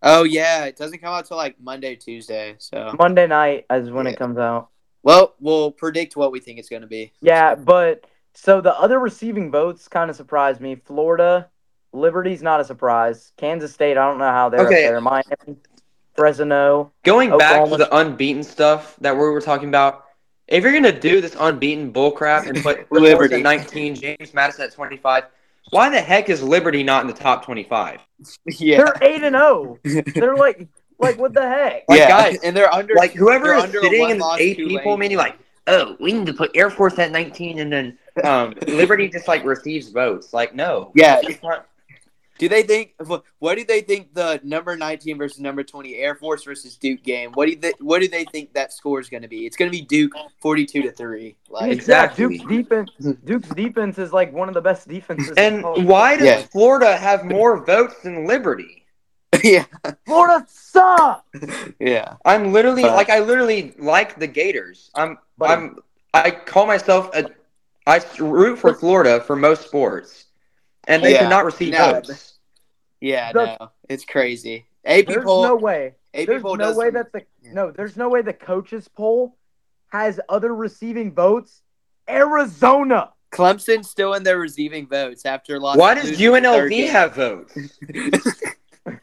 Oh, yeah. It doesn't come out till like Monday, Tuesday. So Monday night is when yeah. it comes out. Well, we'll predict what we think it's going to be. Yeah, but so the other receiving votes kind of surprised me. Florida, Liberty's not a surprise. Kansas State, I don't know how they're okay. up there. Miami, Fresno. Going Oklahoma. Back to the unbeaten stuff that we were talking about, if you're going to do this unbeaten bullcrap and put Liberty at nineteen, James Madison at twenty-five, why the heck is Liberty not in the top twenty-five? Yeah. They're eight and zero. They're like, like what the heck? Like, yeah, guys, and they're under. Like whoever is sitting in eight people, lane. meaning like, oh, we need to put Air Force at nineteen, and then um, Liberty just like receives votes. Like, no, yeah. Do they think? What do they think the number nineteen versus number twenty Air Force versus Duke game? What do they? What do they think that score is going to be? It's going to be Duke forty-two to three. Like exactly. Yeah, Duke's defense. Duke's defense is like one of the best defenses. And why does yeah. Florida have more votes than Liberty? Yeah, Florida sucks. Yeah, I'm literally but, like I literally like the Gators. I'm but, I'm I call myself a I root for Florida for most sports. And they yeah. did not receive no. votes. Yeah, the, no, it's crazy. A P there's poll, no way. A P there's poll no way that the yeah. no. There's no way the coaches poll has other receiving votes. Arizona, Clemson's still in their receiving votes after loss. Why does U N L V have votes? I'm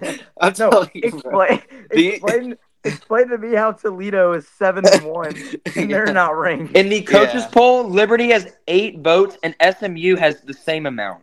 no, telling you, explain, the, explain, explain to me how Toledo is seven and one and they're yeah. not ranked. In the coaches yeah. poll, Liberty has eight votes and S M U has the same amount.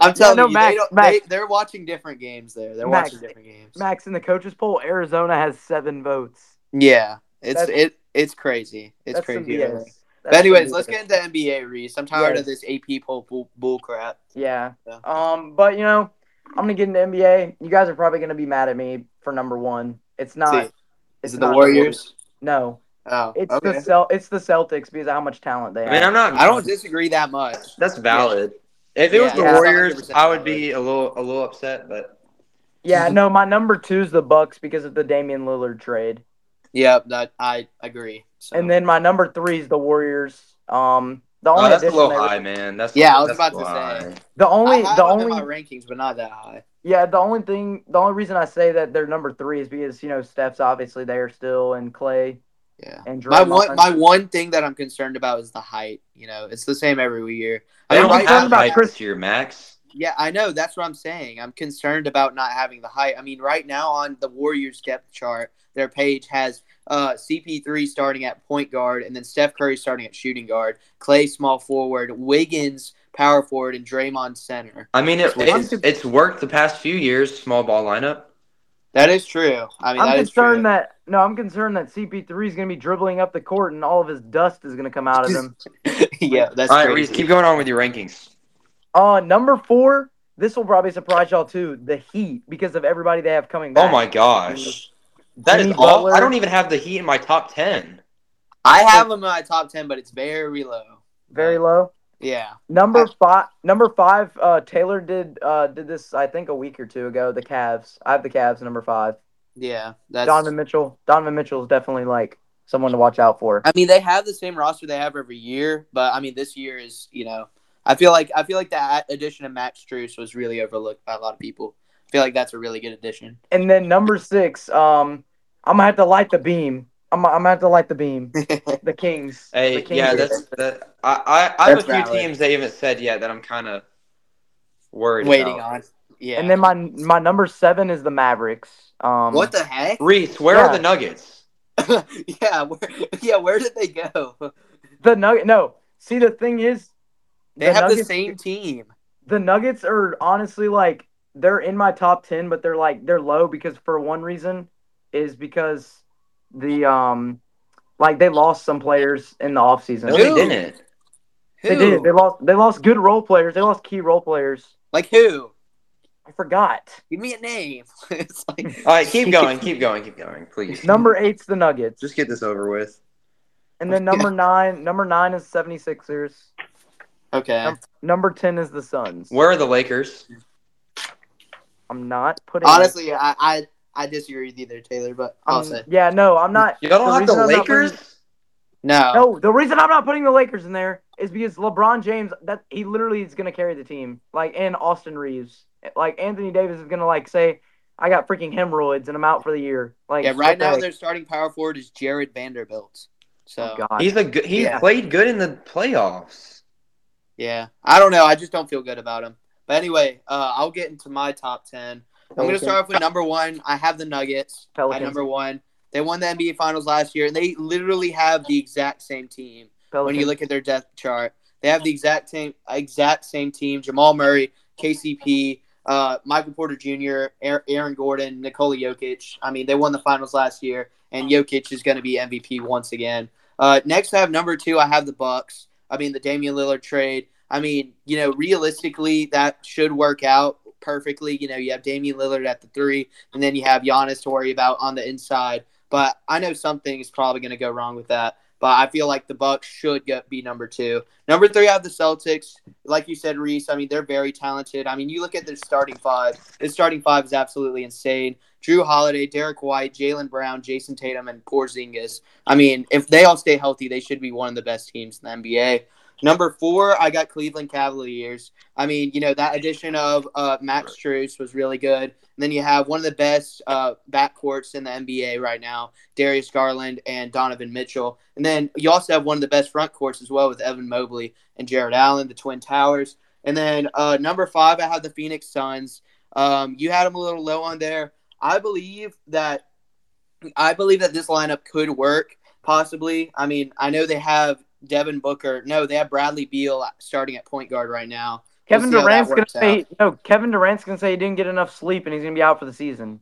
I'm telling yeah, no, you, Max, they don't, Max, they, they're watching different games there. They're Max, watching different games. Max, in the coaches poll, Arizona has seven votes. Yeah, it's that's, it it's crazy. It's crazy. But anyways, ridiculous. Let's get into N B A, Reese. I'm tired yes. of this A P poll bull, bull crap. Yeah. So. Um, but you know, I'm gonna get into N B A. You guys are probably gonna be mad at me for number one. It's not. See, it's is it not the Warriors? No. Oh, it's okay. the Cel- It's the Celtics because of how much talent they have. I mean, I'm not. I don't disagree that much. That's valid. Yeah. If it yeah, was the yeah, Warriors, I would valid. be a little, a little upset. But yeah, no, my number two is the Bucks because of the Damian Lillard trade. Yeah, that I agree. So. And then my number three is the Warriors. Um, the only oh, that's a little high, was, man. That's yeah, I was about to high. say the only, I, I the only my rankings, but not that high. Yeah, the only thing, the only reason I say that they're number three is because you know Steph's obviously there still, and Clay. Yeah, and my one my one thing that I'm concerned about is the height. You know, it's the same every year. I don't like about height Chris here, Max. Yeah, I know. That's what I'm saying. I'm concerned about not having the height. I mean, right now on the Warriors depth chart, their page has uh, C P three starting at point guard, and then Steph Curry starting at shooting guard, Clay small forward, Wiggins power forward, and Draymond center. I mean, it, it's, it's worked the past few years. Small ball lineup. That is true. I mean, I'm that concerned is true. that no, I'm concerned that C P three is going to be dribbling up the court and all of his dust is going to come out of him. yeah, that's all right. Reese, keep going on with your rankings. Uh, number four. This will probably surprise y'all too. The Heat, because of everybody they have coming back. Oh my gosh, that is all. I don't even have the Heat in my top ten. I have them in my top ten, but it's very low. Very low. Yeah. Number five. Number five. Uh, Taylor did uh did this I think a week or two ago. The Cavs. I have the Cavs number five. Yeah. That's... Donovan Mitchell. Donovan Mitchell is definitely like someone to watch out for. I mean, they have the same roster they have every year, but I mean, this year is you know I feel like I feel like the addition of Max Strus was really overlooked by a lot of people. I feel like that's a really good addition. And then number six. Um, I'm gonna have to light the beam. I'm, I'm gonna have to light the beam. The Kings. Hey, the Kings yeah, that's that, I. I, I that's have a few valid. teams they haven't said yet that I'm kind of worried waiting about. on. Yeah. And then my my number seven is the Mavericks. Um, what the heck, Reese? Where yeah. are the Nuggets? yeah, where, yeah. Where did they go? The Nugget. No, see the thing is, they the have Nuggets, the same team. The Nuggets are honestly like they're in my top ten, but they're like they're low because for one reason is because. The um, like they lost some players in the offseason. No, they didn't. Who? They did. They lost. They lost good role players. They lost key role players. Like who? I forgot. Give me a name. It's like... All right, keep going, keep going, keep going, please. Number eight's the Nuggets. Just get this over with. And then number nine, number nine is seventy-sixers. Okay. Num- number ten is the Suns. Where are the Lakers? I'm not putting. Honestly, it... I, I I disagree with either Taylor, but I'll um, say. Yeah, no, I'm not. You don't have the I'm Lakers. Putting... No. No, the reason I'm not putting the Lakers in there is because LeBron James, that he literally is going to carry the team, like, and Austin Reeves, like Anthony Davis is going to like say, I got freaking hemorrhoids and I'm out for the year. Like, yeah, right now like... their starting power forward is Jared Vanderbilt. So oh, God. he's a good, he yeah. played good in the playoffs. Yeah, I don't know. I just don't feel good about him. But anyway, uh, I'll get into my top ten. I'm going to start off with number one. I have the Nuggets Pelicans. At number one. They won the N B A Finals last year, and they literally have the exact same team. Pelicans. When you look at their depth chart, they have the exact same exact same team: Jamal Murray, K C P, uh, Michael Porter Junior, Aaron Gordon, Nikola Jokic. I mean, they won the Finals last year, and Jokic is going to be M V P once again. Uh, next, I have number two. I have the Bucks. I mean, the Damian Lillard trade. I mean, you know, realistically, that should work out perfectly. You know, you have Damian Lillard at the three, and then you have Giannis to worry about on the inside. But I know something is probably going to go wrong with that. But I feel like the Bucks should get, be number two. Number three, I have the Celtics. Like you said, Reese, I mean, they're very talented. I mean, you look at their starting five. This starting five is absolutely insane. Drew Holiday, Derek White, Jaylen Brown, Jason Tatum, and Porzingis. I mean, if they all stay healthy, they should be one of the best teams in the N B A. Number four, I got Cleveland Cavaliers. I mean, you know, that addition of uh, Max Strus was really good. And then you have one of the best uh, backcourts in the N B A right now, Darius Garland and Donovan Mitchell. And then you also have one of the best front courts as well with Evan Mobley and Jared Allen, the Twin Towers. And then uh, number five, I have the Phoenix Suns. Um, you had them a little low on there. I believe that I believe that this lineup could work, possibly. I mean, I know they have Devin Booker. No, they have Bradley Beal starting at point guard right now. Kevin we'll Durant's gonna say no. Kevin Durant's gonna say he didn't get enough sleep and he's gonna be out for the season.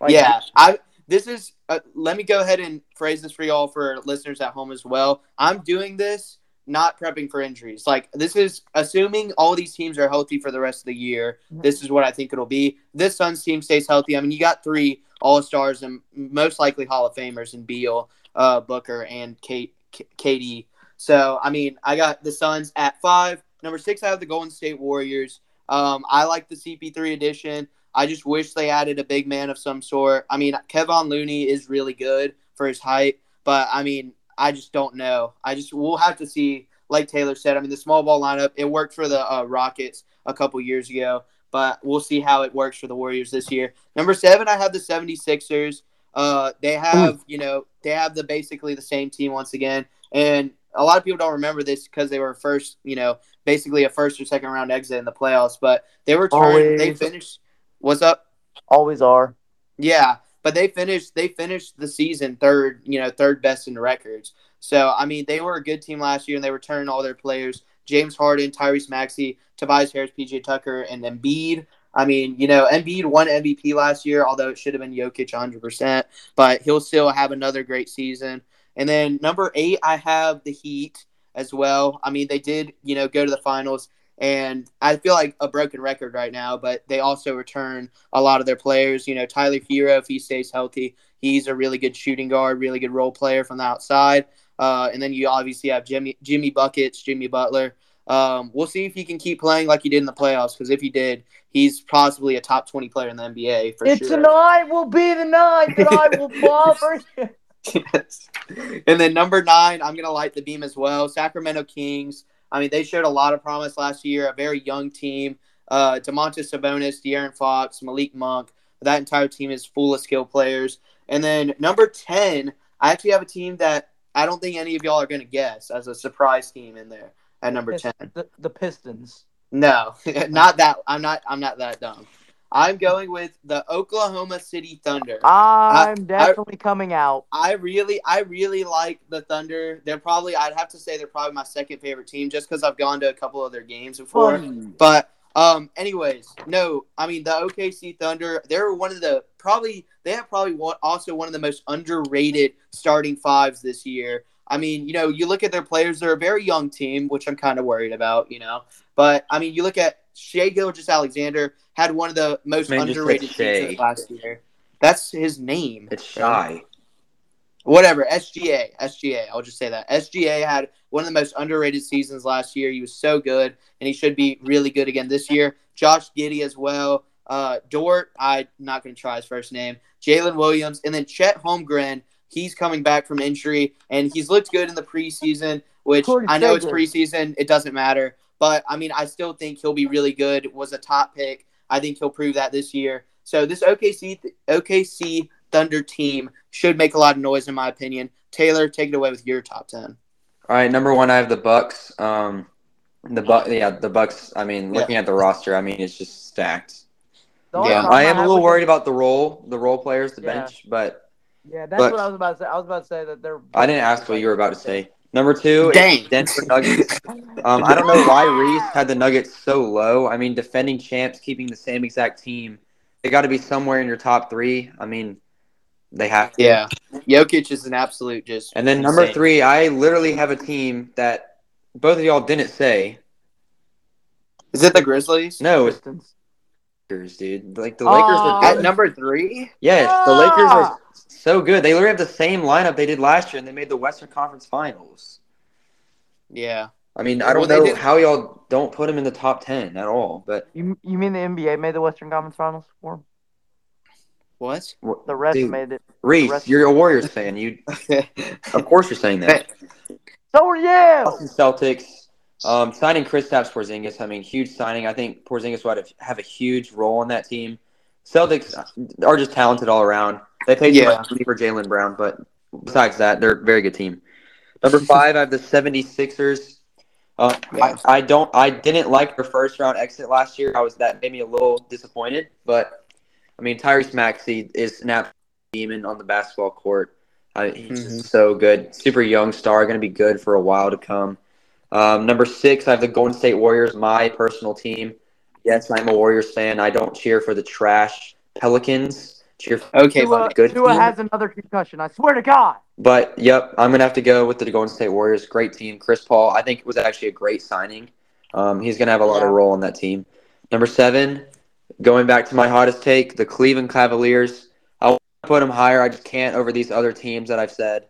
Like, yeah, I. This is. Uh, let me go ahead and phrase this for y'all, for listeners at home as well. I'm doing this not prepping for injuries. Like, this is assuming all these teams are healthy for the rest of the year. This is what I think it'll be. This Suns team stays healthy. I mean, you got three All-Stars and most likely Hall of Famers in Beal, uh, Booker, and Kate, K- K D. So, I mean, I got the Suns at five. Number six, I have the Golden State Warriors. Um, I like the C P three addition. I just wish they added a big man of some sort. I mean, Kevon Looney is really good for his height, but, I mean, I just don't know. I just – we'll have to see. Like Taylor said, I mean, the small ball lineup, it worked for the uh, Rockets a couple years ago, but we'll see how it works for the Warriors this year. Number seven, I have the seventy-sixers. Uh, they have, you know, they have the basically the same team once again, and – a lot of people don't remember this because they were first, you know, basically a first or second round exit in the playoffs. But they were turned, they finished. What's up? Always are. Yeah, but they finished. They finished the season third. You know, third best in records. So I mean, they were a good team last year, and they returned all their players: James Harden, Tyrese Maxey, Tobias Harris, P J Tucker, and Embiid. I mean, you know, Embiid won M V P last year, although it should have been Jokic one hundred percent. But he'll still have another great season. And then number eight, I have the Heat as well. I mean, they did, you know, go to the finals, and I feel like a broken record right now, but they also return a lot of their players. You know, Tyler Hero, if he stays healthy, he's a really good shooting guard, really good role player from the outside. Uh, and then you obviously have Jimmy Jimmy Buckets, Jimmy Butler. Um, we'll see if he can keep playing like he did in the playoffs, because if he did, he's possibly a top twenty player in the N B A for sure. It's tonight will be the night that I will fall for you. Yes. And then number nine, I'm going to light the beam as well. Sacramento Kings. I mean, they showed a lot of promise last year, a very young team. Uh, Domantas Sabonis, De'Aaron Fox, Malik Monk. That entire team is full of skilled players. And then number ten, I actually have a team that I don't think any of y'all are going to guess as a surprise team in there at number the Pistons, ten. The, the Pistons. No, not that. I'm not, I'm not that dumb. I'm going with the Oklahoma City Thunder. I'm I, definitely I, coming out. I really, I really like the Thunder. They're probably, I'd have to say they're probably my second favorite team, just because I've gone to a couple of their games before. Funny. But, um, anyways, no, I mean the O K C Thunder. They're one of the probably they have probably one, also one of the most underrated starting fives this year. I mean, you know, you look at their players. They're a very young team, which I'm kind of worried about, you know. But I mean, you look at Shai Gilgeous-Alexander. had one of the most Man, underrated pizzas last year. That's his name. It's Shy. Whatever, S G A. S G A, I'll just say that. S G A had one of the most underrated seasons last year. He was so good, and he should be really good again this year. Josh Giddey as well. Uh, Dort, I'm not going to try his first name. Jalen Williams. And then Chet Holmgren, he's coming back from injury, and he's looked good in the preseason, which I know it's preseason. It doesn't matter. But, I mean, I still think he'll be really good. Was a top pick. I think he'll prove that this year. So this O K C, O K C Thunder team should make a lot of noise, in my opinion. Taylor, take it away with your top ten. All right, number one, I have the Bucks. Um, the Buc- yeah, the Bucks. I mean, looking yeah. at the roster, I mean, it's just stacked. Yeah, I am I a little worried about the role, the role players, the yeah. bench, but yeah, that's but, what I was about to say. I was about to say that they're. I didn't ask what you were about to say. Number two, is Denver Nuggets. um, I don't know why Reese had the Nuggets so low. I mean, defending champs, keeping the same exact team. They got to be somewhere in your top three. I mean, they have to. Yeah. Jokic is an absolute just. And then insane. Number three, I literally have a team that both of y'all didn't say. Is it the Grizzlies? No, it's the Lakers, dude. Like, the Lakers uh, are good. At number three? Yes, yeah. The Lakers are so good. They literally have the same lineup they did last year, and they made the Western Conference Finals. Yeah. I mean, I don't well, know how y'all don't put them in the top ten at all. But you, you mean the N B A made the Western Conference Finals for them? What? The rest Dude, made it. Reese, you're a Warriors fan. You, of course you're saying that. So are you. Boston Celtics. Um, signing Kristaps Porzingis. I mean, huge signing. I think Porzingis will have a huge role on that team. Celtics are just talented all around. They paid yeah. too much for Jaylen Brown, but besides that, they're a very good team. Number five, I have the seventy-sixers. Uh, I, I don't. I didn't like their first round exit last year. I was that made me a little disappointed. But I mean, Tyrese Maxey is an absolute demon on the basketball court. Uh, he's mm-hmm. so good, super young star, going to be good for a while to come. Um, number six, I have the Golden State Warriors, my personal team. Yes, I'm a Warriors fan. I don't cheer for the trash Pelicans. Cheer for okay, Tua, the good Tua team. Has another concussion. I swear to God. But, yep, I'm going to have to go with the Golden State Warriors. Great team. Chris Paul, I think, was actually a great signing. Um, he's going to have a lot yeah. of role on that team. Number seven, going back to my hottest take, the Cleveland Cavaliers. I want to put them higher. I just can't over these other teams that I've said.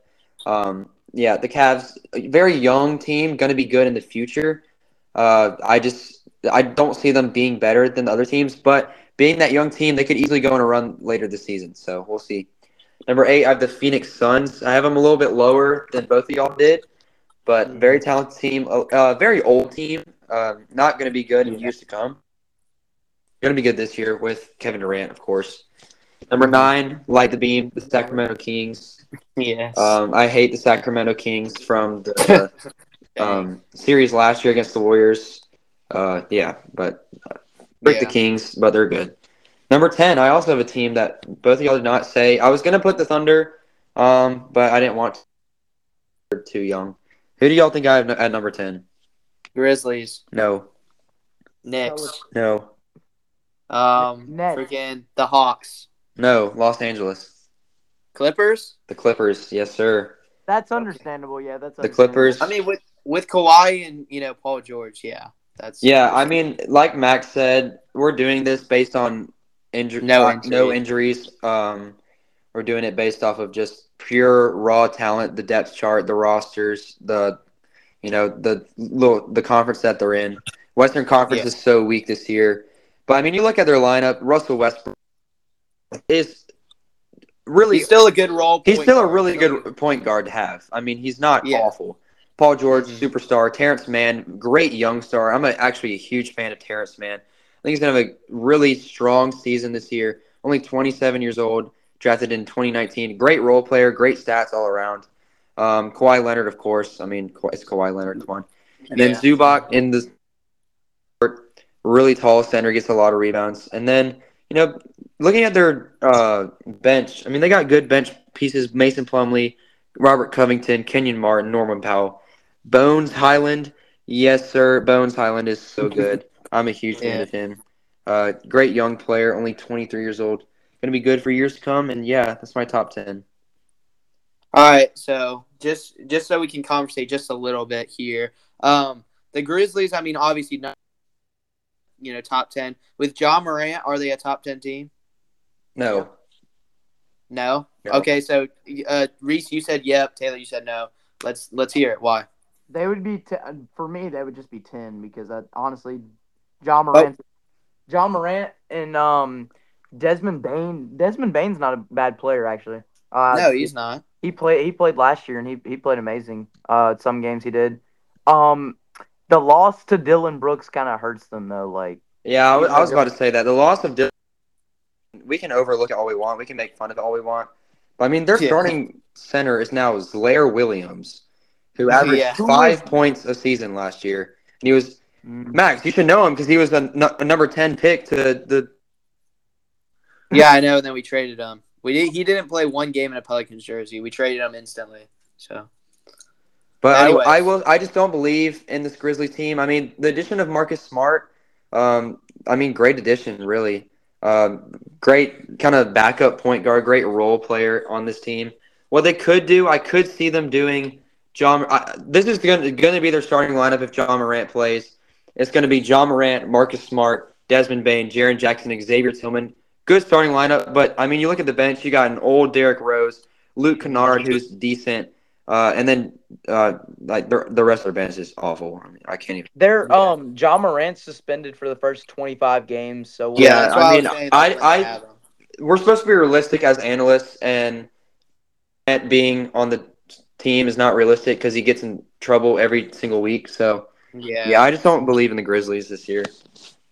Um, yeah, the Cavs, very young team, going to be good in the future. Uh, I just I don't see them being better than the other teams. But being that young team, they could easily go on a run later this season. So we'll see. Number eight, I have the Phoenix Suns. I have them a little bit lower than both of y'all did, but very talented team, uh, very old team, uh, not going to be good in years to come. Going to be good this year with Kevin Durant, of course. Number nine, light the beam, the Sacramento Kings. Yes. Um, I hate the Sacramento Kings from the uh, um, series last year against the Warriors. Uh, yeah, but uh, break yeah. the Kings, but they're good. Number ten, I also have a team that both of y'all did not say. I was going to put the Thunder, um, but I didn't want to. They're too young. Who do y'all think I have at number ten? Grizzlies. No. Knicks. No. Um, Nets. Freaking the Hawks. No, Los Angeles. Clippers? The Clippers, yes, sir. That's understandable, yeah. That's understandable. The Clippers. I mean, with, with Kawhi and, you know, Paul George, yeah. that's. Yeah, I mean, like Max said, we're doing this based on – Inju- no, injury. no injuries. Um, we're doing it based off of just pure raw talent, the depth chart, the rosters, the you know the little the conference that they're in. Western Conference yeah. is so weak this year, but I mean, you look at their lineup. Russell Westbrook is really he's still a good role. He's still guard. a really good point guard to have. I mean, he's not yeah. awful. Paul George, mm-hmm. superstar. Terrence Mann, great young star. I'm a, actually a huge fan of Terrence Mann. I think he's going to have a really strong season this year. Only twenty-seven years old, drafted in twenty nineteen. Great role player, great stats all around. Um, Kawhi Leonard, of course. I mean, it's Kawhi Leonard. Come on. And yeah. then Zubac in the really tall center, gets a lot of rebounds. And then, you know, looking at their uh, bench, I mean, they got good bench pieces. Mason Plumlee, Robert Covington, Kenyon Martin, Norman Powell. Bones Highland. Yes, sir. Bones Highland is so good. I'm a huge fan yeah. of him. Uh, great young player, only twenty-three years old. Going to be good for years to come, and yeah, that's my top ten. All right, so just just so we can conversate just a little bit here. Um, the Grizzlies, I mean, obviously not you know, top ten. With Ja Morant, are they a top ten team? No. No? no. Okay, so uh, Reese, you said yep. Taylor, you said no. Let's let's hear it. Why? They would be t- for me. They would just be ten because I, honestly, Ja Morant, oh. Ja Morant, and um, Desmond Bain. Desmond Bain's not a bad player actually. Uh, no, he's not. He played. He played last year, and he he played amazing. Uh, some games he did. Um, the loss to Dylan Brooks kind of hurts them though. Like, yeah, I was, I was about to say that the loss of Dylan. We can overlook it all we want. We can make fun of it all we want. But I mean, their yeah. starting center is now Zlair Williams, who averaged yeah. five points a season last year. And he was – Max, you should know him because he was a, a number ten pick to the – Yeah, I know, and then we traded him. We did, he didn't play one game in a Pelicans jersey. We traded him instantly. So, But Anyways. I I will I just don't believe in this Grizzlies team. I mean, the addition of Marcus Smart, um, I mean, great addition, really. Um, great kind of backup point guard, great role player on this team. What they could do, I could see them doing – John, I, this is going to be their starting lineup if Ja Morant plays. It's going to be Ja Morant, Marcus Smart, Desmond Bain, Jaren Jackson, Xavier Tillman. Good starting lineup, but, I mean, you look at the bench, you got an old Derrick Rose, Luke Kennard, who's decent, uh, and then uh, like the, the rest of their bench is awful. I mean, I can't even – They're yeah. um, Ja Morant suspended for the first twenty-five games. So we'll Yeah, I mean, I, I, I we're supposed to be realistic as analysts, and at being on the – team is not realistic because he gets in trouble every single week. So, yeah. yeah, I just don't believe in the Grizzlies this year.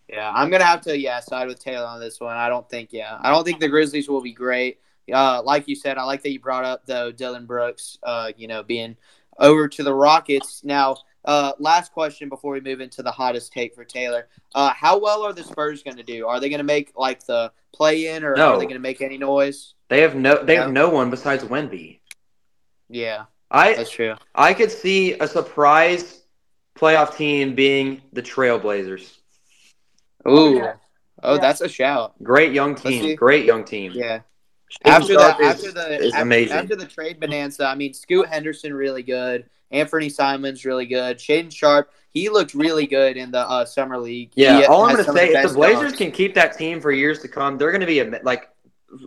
Yeah, I'm going to have to, yeah, side with Taylor on this one. I don't think, yeah. I don't think the Grizzlies will be great. Uh, like you said, I like that you brought up, though, Dylan Brooks, uh, you know, being over to the Rockets. Now, uh, last question before we move into the hottest take for Taylor. Uh, how well are the Spurs going to do? Are they going to make, like, the play-in, or no. are they going to make any noise? They have no, they no. have no one besides Wemby. Yeah. I, That's true. I could see a surprise playoff team being the Trailblazers. Ooh. Yeah. Oh, yeah. That's a shout. Great young team. Great young team. Yeah. After, that, is, after the is after, amazing. after the trade bonanza, I mean, Scoot Henderson really good. Anthony Simons really good. Shaedon Sharpe, he looked really good in the uh, summer league. Yeah, he all I'm going to say is the Blazers dogs. can keep that team for years to come. They're going to be a like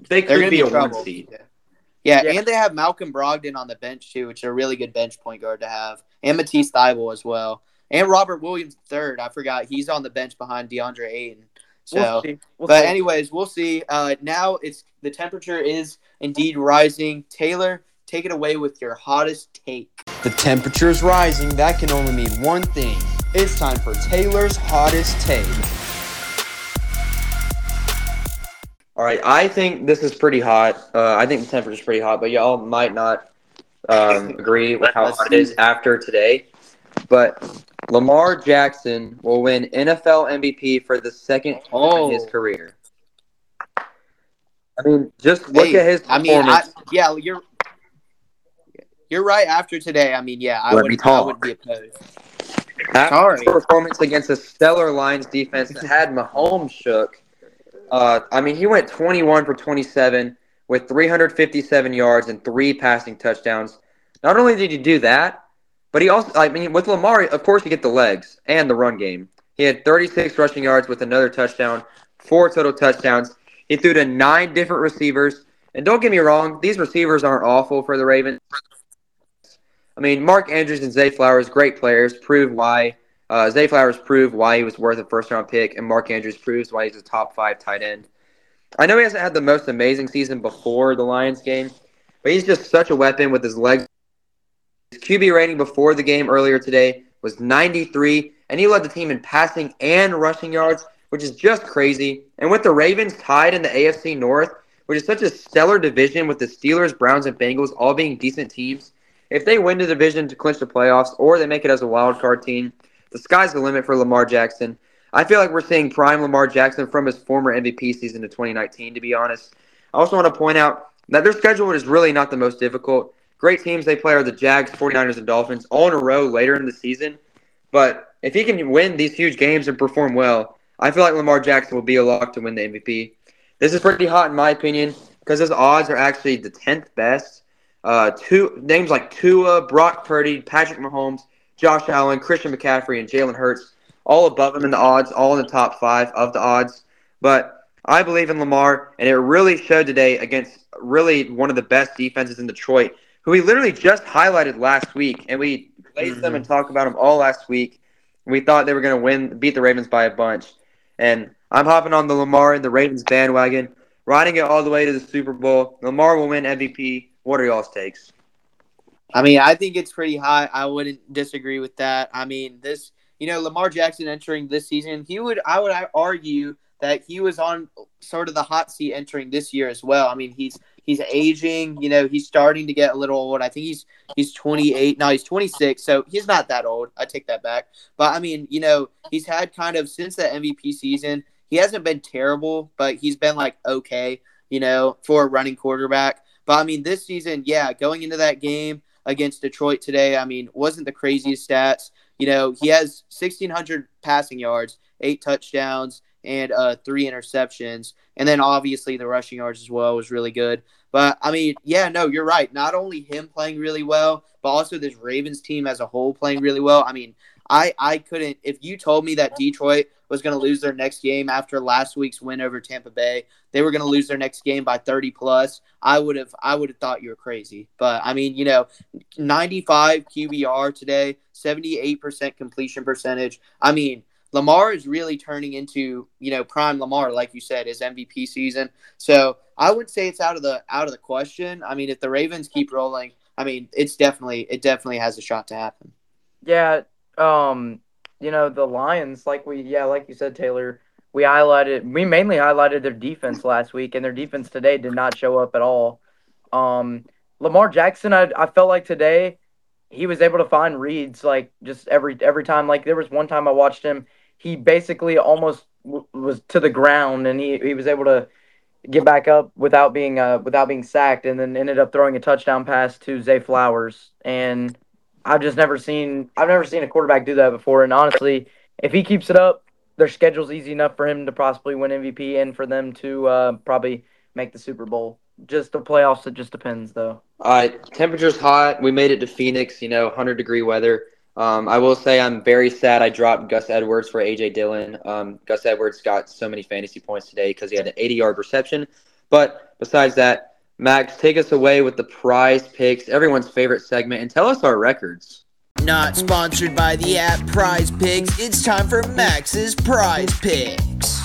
they could be, be a trouble. one seed. Yeah. Yeah, yeah, and they have Malcolm Brogdon on the bench, too, which is a really good bench point guard to have. And Matisse Thybulle as well. And Robert Williams the third. I forgot. He's on the bench behind DeAndre Ayton. So, we'll see. We'll But see. anyways, we'll see. Uh, now it's the temperature is indeed rising. Taylor, take it away with your hottest take. The temperature is rising. That can only mean one thing. It's time for Taylor's hottest take. All right, I think this is pretty hot. Uh, I think the temperature is pretty hot, but y'all might not um, agree with how hot it is after today. But Lamar Jackson will win N F L M V P for the second time oh. in his career. I mean, just look hey, at his performance. I mean, I, yeah, you're you're right. After today, I mean, yeah, I would I would be opposed. After Sorry. his performance against a stellar Lions defense that had Mahomes shook. Uh, I mean, he went twenty-one for twenty-seven with three hundred fifty-seven yards and three passing touchdowns. Not only did he do that, but he also – I mean, with Lamar, of course, you get the legs and the run game. He had thirty-six rushing yards with another touchdown, four total touchdowns. He threw to nine different receivers. And don't get me wrong, these receivers aren't awful for the Ravens. I mean, Mark Andrews and Zay Flowers, great players, prove why – Uh, Zay Flowers proved why he was worth a first-round pick, and Mark Andrews proves why he's a top-five tight end. I know he hasn't had the most amazing season before the Lions game, but he's just such a weapon with his legs. His Q B rating before the game earlier today was ninety-three, and he led the team in passing and rushing yards, which is just crazy. And with the Ravens tied in the A F C North, which is such a stellar division with the Steelers, Browns, and Bengals all being decent teams, if they win the division to clinch the playoffs or they make it as a wild-card team, the sky's the limit for Lamar Jackson. I feel like we're seeing prime Lamar Jackson from his former M V P season to twenty nineteen, to be honest. I also want to point out that their schedule is really not the most difficult. Great teams they play are the Jags, forty-niners, and Dolphins, all in a row later in the season. But if he can win these huge games and perform well, I feel like Lamar Jackson will be a lock to win the M V P. This is pretty hot in my opinion because his odds are actually the tenth best. Uh, two names like Tua, Brock Purdy, Patrick Mahomes, Josh Allen, Christian McCaffrey, and Jalen Hurts all above him in the odds, all in the top five of the odds. But I believe in Lamar, and it really showed today against really one of the best defenses in Detroit, who we literally just highlighted last week, and we placed mm-hmm. them and talked about them all last week. We thought they were going to win, beat the Ravens by a bunch. And I'm hopping on the Lamar and the Ravens bandwagon, riding it all the way to the Super Bowl. Lamar will win M V P. What are y'all's takes? I mean, I think it's pretty high. I wouldn't disagree with that. I mean, this, you know, Lamar Jackson entering this season, he would, I would argue that he was on sort of the hot seat entering this year as well. I mean, he's he's aging, you know, he's starting to get a little old. I think he's he's twenty-eight. No, he's twenty-six, so he's not that old. I take that back. But, I mean, you know, he's had kind of since that M V P season, he hasn't been terrible, but he's been, like, okay, you know, for a running quarterback. But, I mean, this season, yeah, going into that game against Detroit today, I mean, wasn't the craziest stats. You know, he has sixteen hundred passing yards, eight touchdowns, and uh, three interceptions. And then, obviously, the rushing yards as well was really good. But, I mean, yeah, no, you're right. Not only him playing really well, but also this Ravens team as a whole playing really well. I mean, I, I couldn't – if you told me that Detroit was going to lose their next game after last week's win over Tampa Bay, they were going to lose their next game by thirty plus, I would have I would have thought you were crazy. But, I mean, you know, ninety-five Q B R today, seventy-eight percent completion percentage. I mean, Lamar is really turning into, you know, prime Lamar, like you said, his M V P season. So I would say it's out of the out of the question. I mean, if the Ravens keep rolling, I mean, it's definitely it definitely has a shot to happen. Yeah. Um, you know, the Lions, like we, yeah, like you said, Taylor, we highlighted, we mainly highlighted their defense last week, and their defense today did not show up at all. Um, Lamar Jackson, I, I felt like today he was able to find reads, like just every, every time. Like there was one time I watched him, he basically almost w- was to the ground, and he, he was able to get back up without being, uh, without being sacked, and then ended up throwing a touchdown pass to Zay Flowers. And I've just never seen I've never seen a quarterback do that before. And honestly, if he keeps it up, their schedule's easy enough for him to possibly win M V P and for them to uh, probably make the Super Bowl. Just the playoffs, it just depends, though. All right, temperature's hot. We made it to Phoenix, you know, one hundred degree weather. Um, I will say I'm very sad I dropped Gus Edwards for A J Dillon. Um, Gus Edwards got so many fantasy points today because he had an eighty-yard reception. But besides that, Max, take us away with the prize picks, everyone's favorite segment, and tell us our records. Not sponsored by the app Prize Picks, it's time for Max's Prize Picks.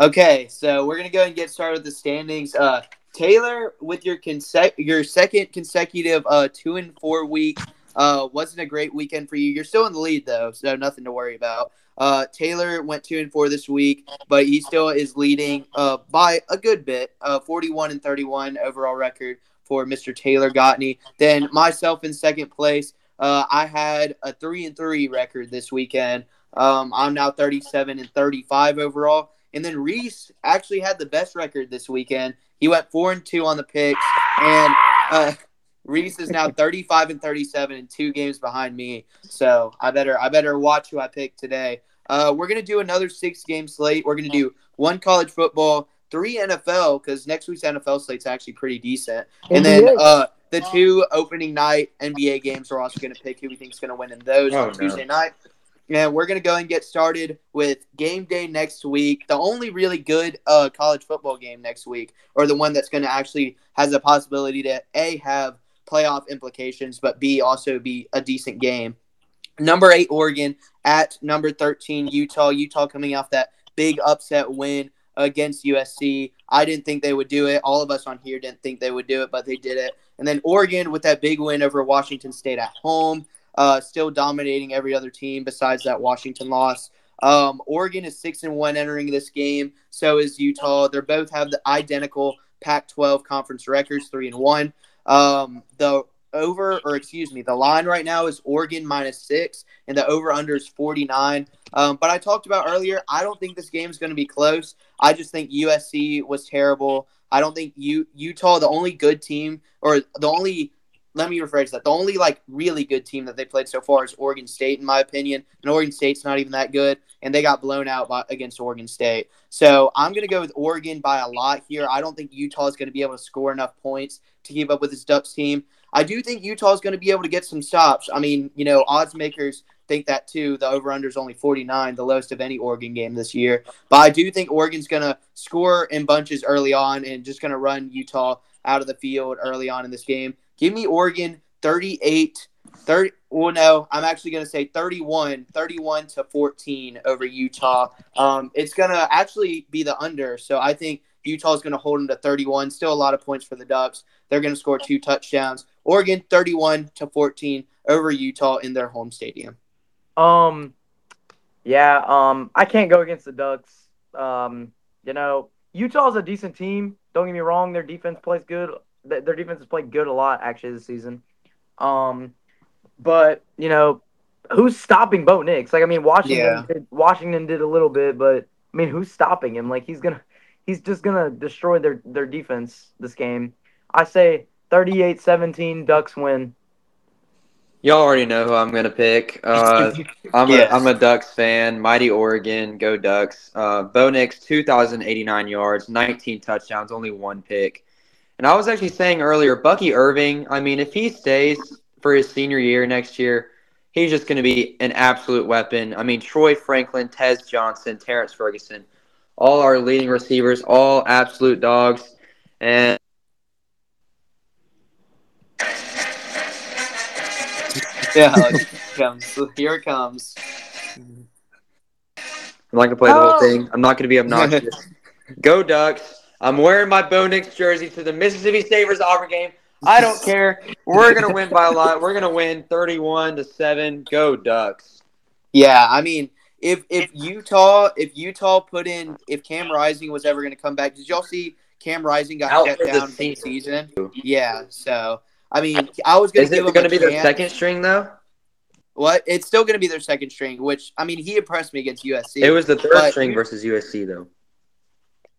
Okay, so we're going to go ahead and get started with the standings. Uh, Taylor, with your conse- your second consecutive uh, two and four week, uh, wasn't a great weekend for you. You're still in the lead, though, so nothing to worry about. Uh, Taylor went two and four this week, but he still is leading uh, by a good bit. Uh, forty-one and thirty-one overall record for Mister Taylor Gottney. Then myself in second place. Uh, I had a three and three record this weekend. Um, I'm now thirty-seven and thirty-five overall. And then Reese actually had the best record this weekend. He went four and two on the picks, and uh, Reese is now thirty-five and thirty-seven and two games behind me. So I better I better watch who I pick today. Uh, we're going to do another six-game slate. We're going to do one college football, three N F L, because next week's N F L slate's actually pretty decent. And then uh, the two opening night N B A games, we're also going to pick who we think is going to win in those oh, on Tuesday no. night. And we're going to go and get started with game day next week. The only really good uh, college football game next week, or the one that's going to actually has the possibility to, A, have playoff implications, but B, also be a decent game. Number eight, Oregon at number thirteen, Utah. Utah coming off that big upset win against U S C. I didn't think they would do it. All of us on here didn't think they would do it, but they did it. And then Oregon with that big win over Washington State at home, uh, still dominating every other team besides that Washington loss. Um, Oregon is six and one entering this game. So is Utah. They both have the identical Pac twelve conference records, three and one. Um, the over, or excuse me, the line right now is Oregon minus six, and the over-under is forty-nine. Um, but I talked about earlier, I don't think this game is going to be close. I just think U S C was terrible. I don't think U- Utah, the only good team, or the only, let me rephrase that, the only, like, really good team that they played so far is Oregon State, in my opinion. And Oregon State's not even that good, and they got blown out by, against Oregon State. So I'm going to go with Oregon by a lot here. I don't think Utah is going to be able to score enough points to keep up with his Ducks team. I do think Utah is going to be able to get some stops. I mean, you know, odds makers think that too. The over-under is only forty-nine, the lowest of any Oregon game this year. But I do think Oregon's going to score in bunches early on and just going to run Utah out of the field early on in this game. Give me Oregon thirty-eight thirty. Well, no, I'm actually going to say thirty-one, thirty-one to fourteen over Utah. Um, it's going to actually be the under. So I think Utah's going to hold them to thirty-one. Still a lot of points for the Ducks. They're going to score two touchdowns. Oregon thirty-one to fourteen over Utah in their home stadium. Um, yeah, um, I can't go against the Ducks. Um, you know, Utah's a decent team. Don't get me wrong. Their defense plays good. Their defense has played good a lot, actually, this season. Um, but, you know, who's stopping Bo Nix? Like, I mean, Washington, yeah. did, Washington did a little bit, but, I mean, who's stopping him? Like, he's going to – he's just going to destroy their, their defense this game. I say thirty-eight seventeen, Ducks win. Y'all already know who I'm going to pick. Uh, I'm, yes. a, I'm a Ducks fan. Mighty Oregon. Go Ducks. Uh, Bo Nix, two thousand eighty-nine yards, nineteen touchdowns, only one pick. And I was actually saying earlier, Bucky Irving, I mean, if he stays for his senior year next year, he's just going to be an absolute weapon. I mean, Troy Franklin, Tez Johnson, Terrence Ferguson, all our leading receivers, all absolute dogs. And yeah, here it comes. Here it comes. I'm not going to play oh. the whole thing. I'm not going to be obnoxious. Go Ducks. I'm wearing my Bo Nix jersey to the Mississippi Sabres Auburn game. I don't care. We're going to win by a lot. We're going to win thirty-one to seven. Go Ducks. Yeah, I mean, if if Utah if Utah put in – if Cam Rising was ever going to come back – did y'all see Cam Rising got Out shut for down the season? Yeah, so – I mean, I was going to give him a chance. Is it going to be their second string, though? What? It's still going to be their second string, which, I mean, he impressed me against U S C. It was the third but... string versus U S C, though.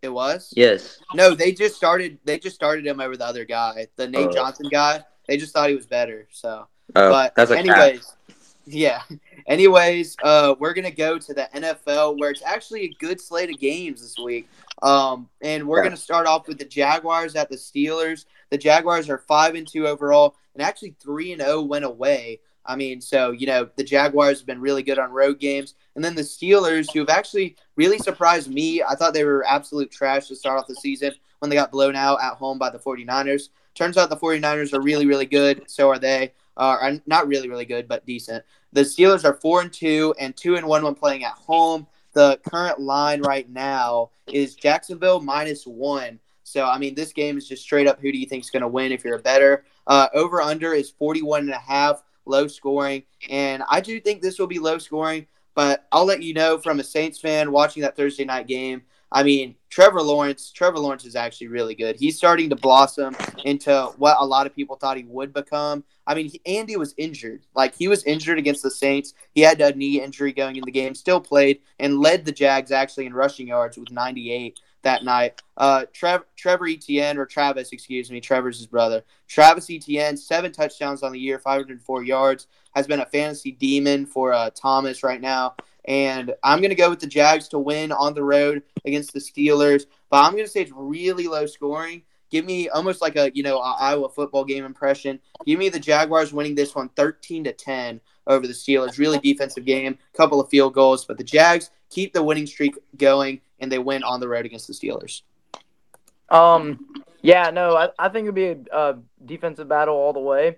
It was? Yes. No, they just started They just started him over the other guy, the Nate oh. Johnson guy. They just thought he was better. So, oh, But that's a anyways, cat. yeah. Anyways, uh, we're going to go to the N F L, where it's actually a good slate of games this week. Um, and we're yeah. going to start off with the Jaguars at the Steelers. The Jaguars are five and two overall, and actually three and zero went away. I mean, so you know the Jaguars have been really good on road games, and then the Steelers, who have actually really surprised me. I thought they were absolute trash to start off the season when they got blown out at home by the 49ers. Turns out the 49ers are really, really good. So are they? Uh, not really, really good, but decent. The Steelers are four and two and two and one when playing at home. The current line right now is Jacksonville minus one. So, I mean, this game is just straight up who do you think is going to win if you're a better. Uh, over-under is forty-one and a half, low scoring. And I do think this will be low scoring, but I'll let you know from a Saints fan watching that Thursday night game. I mean, Trevor Lawrence, Trevor Lawrence is actually really good. He's starting to blossom into what a lot of people thought he would become. I mean, he, Andy was injured. Like, he was injured against the Saints. He had a knee injury going in the game, still played, and led the Jags actually in rushing yards with ninety-eight that night. Uh, Trev, Trevor Etienne, or Travis, excuse me, Trevor's his brother. Travis Etienne, seven touchdowns on the year, five hundred four yards, has been a fantasy demon for uh, Thomas right now. And I'm going to go with the Jags to win on the road against the Steelers. But I'm going to say it's really low scoring. Give me almost like a, you know, a Iowa football game impression. Give me the Jaguars winning this one thirteen to ten over the Steelers. Really defensive game, couple of field goals. But the Jags keep the winning streak going, and they win on the road against the Steelers. Um, yeah, no, I, I think it would be a, a defensive battle all the way.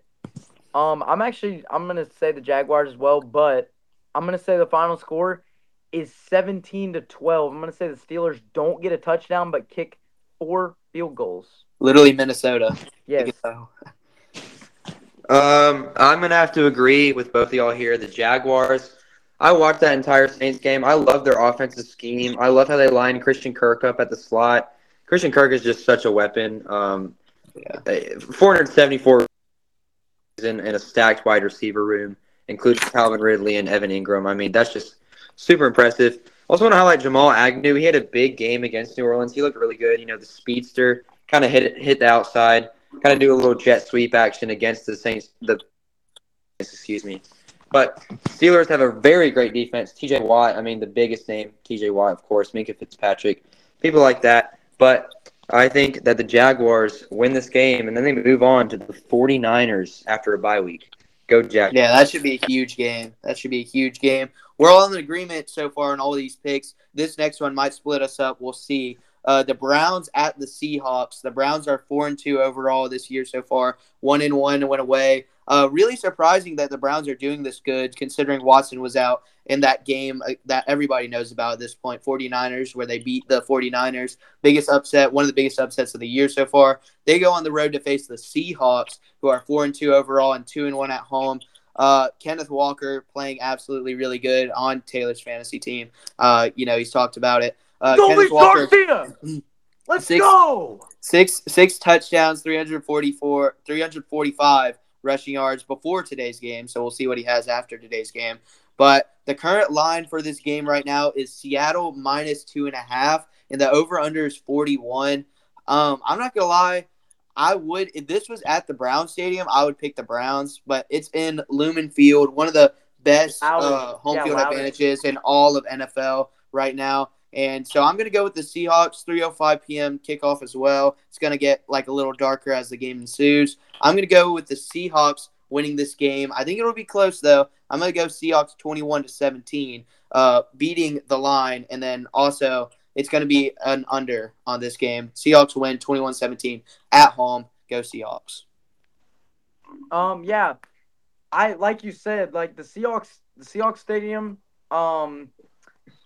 Um, I'm actually – I'm going to say the Jaguars as well, but – I'm going to say the final score is seventeen to twelve. I'm going to say the Steelers don't get a touchdown but kick four field goals. Literally Minnesota. Yes. Um, I'm going to have to agree with both of y'all here. The Jaguars, I watched that entire Saints game. I love their offensive scheme. I love how they line Christian Kirk up at the slot. Christian Kirk is just such a weapon. Um, yeah. four hundred seventy-four in, in a stacked wide receiver room, including Calvin Ridley and Evan Ingram. I mean, that's just super impressive. Also want to highlight Jamal Agnew. He had a big game against New Orleans. He looked really good. You know, the speedster kind of hit hit the outside, kind of do a little jet sweep action against the Saints. The excuse me. But Steelers have a very great defense. T J Watt, I mean, the biggest name, T J Watt, of course, Minka Fitzpatrick, people like that. But I think that the Jaguars win this game, and then they move on to the 49ers after a bye week. Go Jack. Yeah, that should be a huge game. That should be a huge game. We're all in agreement so far on all these picks. This next one might split us up. We'll see. Uh, the Browns at the Seahawks. The Browns are four and two overall this year so far. one and one went away. Uh, really surprising that the Browns are doing this good considering Watson was out in that game that everybody knows about at this point, forty-niners, where they beat the forty-niners. Biggest upset, one of the biggest upsets of the year so far. They go on the road to face the Seahawks, who are four and two overall and two and one at home. Uh, Kenneth Walker playing absolutely really good on Taylor's fantasy team. Uh, you know, he's talked about it. Uh, Kenneth Walker, Garcia. Let's six, go! Six, six touchdowns, three forty-four, three forty-five rushing yards before today's game, so we'll see what he has after today's game. But the current line for this game right now is Seattle minus two and a half, and the over-under is forty-one. Um, I'm not going to lie. I would, if this was at the Browns Stadium, I would pick the Browns, but it's in Lumen Field, one of the best uh, home yeah, field Lowry. advantages in all of N F L right now. And so I'm going to go with the Seahawks, three oh five p.m. kickoff as well. It's going to get like a little darker as the game ensues. I'm going to go with the Seahawks winning this game. I think it'll be close, though. I'm going to go Seahawks twenty-one to seventeen, uh, beating the line. And then also it's going to be an under on this game. Seahawks win twenty-one seventeen at home. Go Seahawks. Um, yeah. I like you said, like the Seahawks, the Seahawks Stadium, um,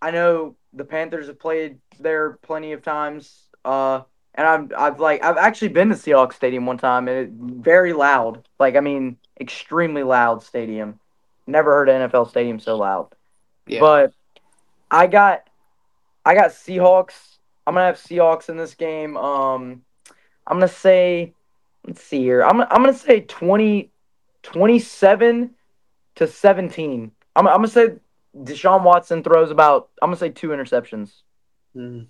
I know the Panthers have played there plenty of times, uh, and I've I've like I've actually been to Seahawks Stadium one time, and it's very loud. Like I mean, extremely loud stadium. Never heard an N F L stadium so loud. Yeah. But I got I got Seahawks. I'm gonna have Seahawks in this game. Um, I'm gonna say, let's see here. I'm I'm gonna say twenty, twenty-seven to seventeen. I'm I'm gonna say. Deshaun Watson throws about, I'm going to say, two interceptions. Mm.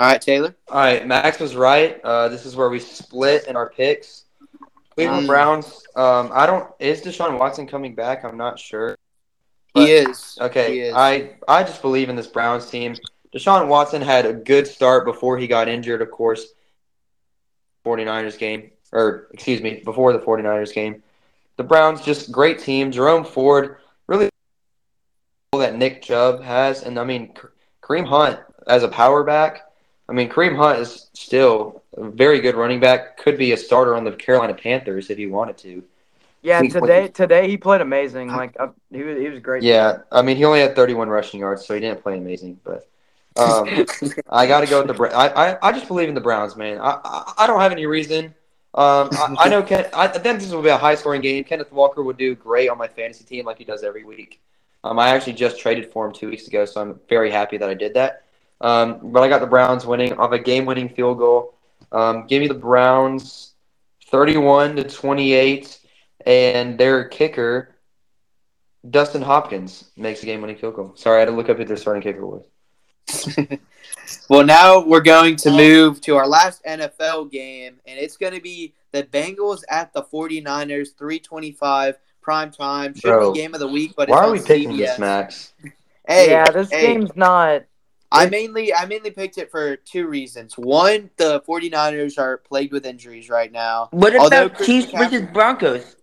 All right, Taylor. All right, Max was right. Uh, this is where we split in our picks. Cleveland mm. Browns, um, I don't – is Deshaun Watson coming back? I'm not sure. But, he is. Okay, he is. I, I just believe in this Browns team. Deshaun Watson had a good start before he got injured, of course, forty-niners game – or, excuse me, before the forty-niners game. The Browns, just great team. Jerome Ford, really – that Nick Chubb has, and I mean Kareem Hunt as a power back. I mean Kareem Hunt is still a very good running back. Could be a starter on the Carolina Panthers if he wanted to. Yeah, he today played, today he played amazing. Like uh, he was, he was great. Yeah, I mean he only had thirty-one rushing yards, so he didn't play amazing. But um, I got to go with the Browns. I, I I just believe in the Browns, man. I I, I don't have any reason. Um, I, I know. Ken, I, I think this will be a high-scoring game. Kenneth Walker would do great on my fantasy team, like he does every week. Um, I actually just traded for him two weeks ago, so I'm very happy that I did that. Um, but I got the Browns winning off a game-winning field goal. Um, give me the Browns thirty-one to twenty-eight, and their kicker, Dustin Hopkins, makes a game-winning field goal. Sorry, I had to look up who their starting kicker was. Well, now we're going to move to our last N F L game, and it's going to be the Bengals at the forty-niners, three twenty-five. Prime time. Should Bro, be game of the week, but why it's are we picking C B S. This, Max? Hey, yeah, this hey. game's not. I mainly, I mainly picked it for two reasons. One, the forty-niners are plagued with injuries right now. What Although about Chiefs versus Broncos?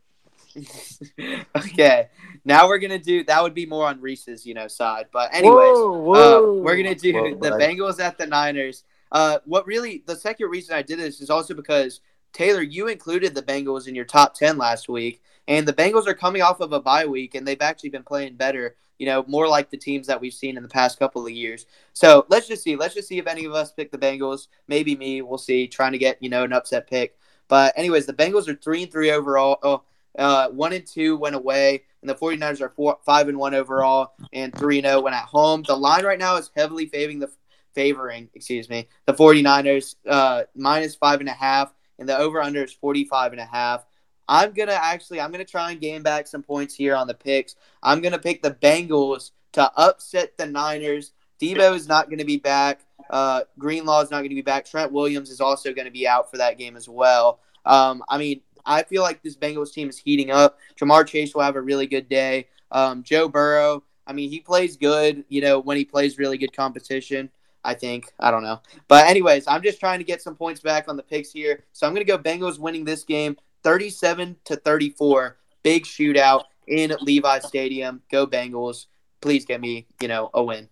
Okay, now we're gonna do that. Would be more on Reese's, you know, side. But anyways, whoa, whoa. Uh, we're gonna do whoa, the buddy. Bengals at the Niners. Uh, what really? The second reason I did this is also because Taylor, you included the Bengals in your top ten last week. And the Bengals are coming off of a bye week, and they've actually been playing better, you know, more like the teams that we've seen in the past couple of years. So let's just see. Let's just see if any of us pick the Bengals. Maybe me. We'll see. Trying to get, you know, an upset pick. But anyways, the Bengals are three and three overall. Oh, uh, one and two went away, and the forty-niners are four, five and one overall, and three and oh went at home. The line right now is heavily favoring the favoring, excuse me, the forty-niners uh, minus five and a half, and the over/under is forty-five and a half. I'm going to actually – I'm going to try and gain back some points here on the picks. I'm going to pick the Bengals to upset the Niners. Debo is not going to be back. Uh, Greenlaw is not going to be back. Trent Williams is also going to be out for that game as well. Um, I mean, I feel like this Bengals team is heating up. Jamar Chase will have a really good day. Um, Joe Burrow, I mean, he plays good, you know, when he plays really good competition. I think. I don't know. But anyways, I'm just trying to get some points back on the picks here. So I'm going to go Bengals winning this game. thirty-seven to thirty-four, big shootout in Levi Stadium. Go Bengals. Please get me, you know, a win.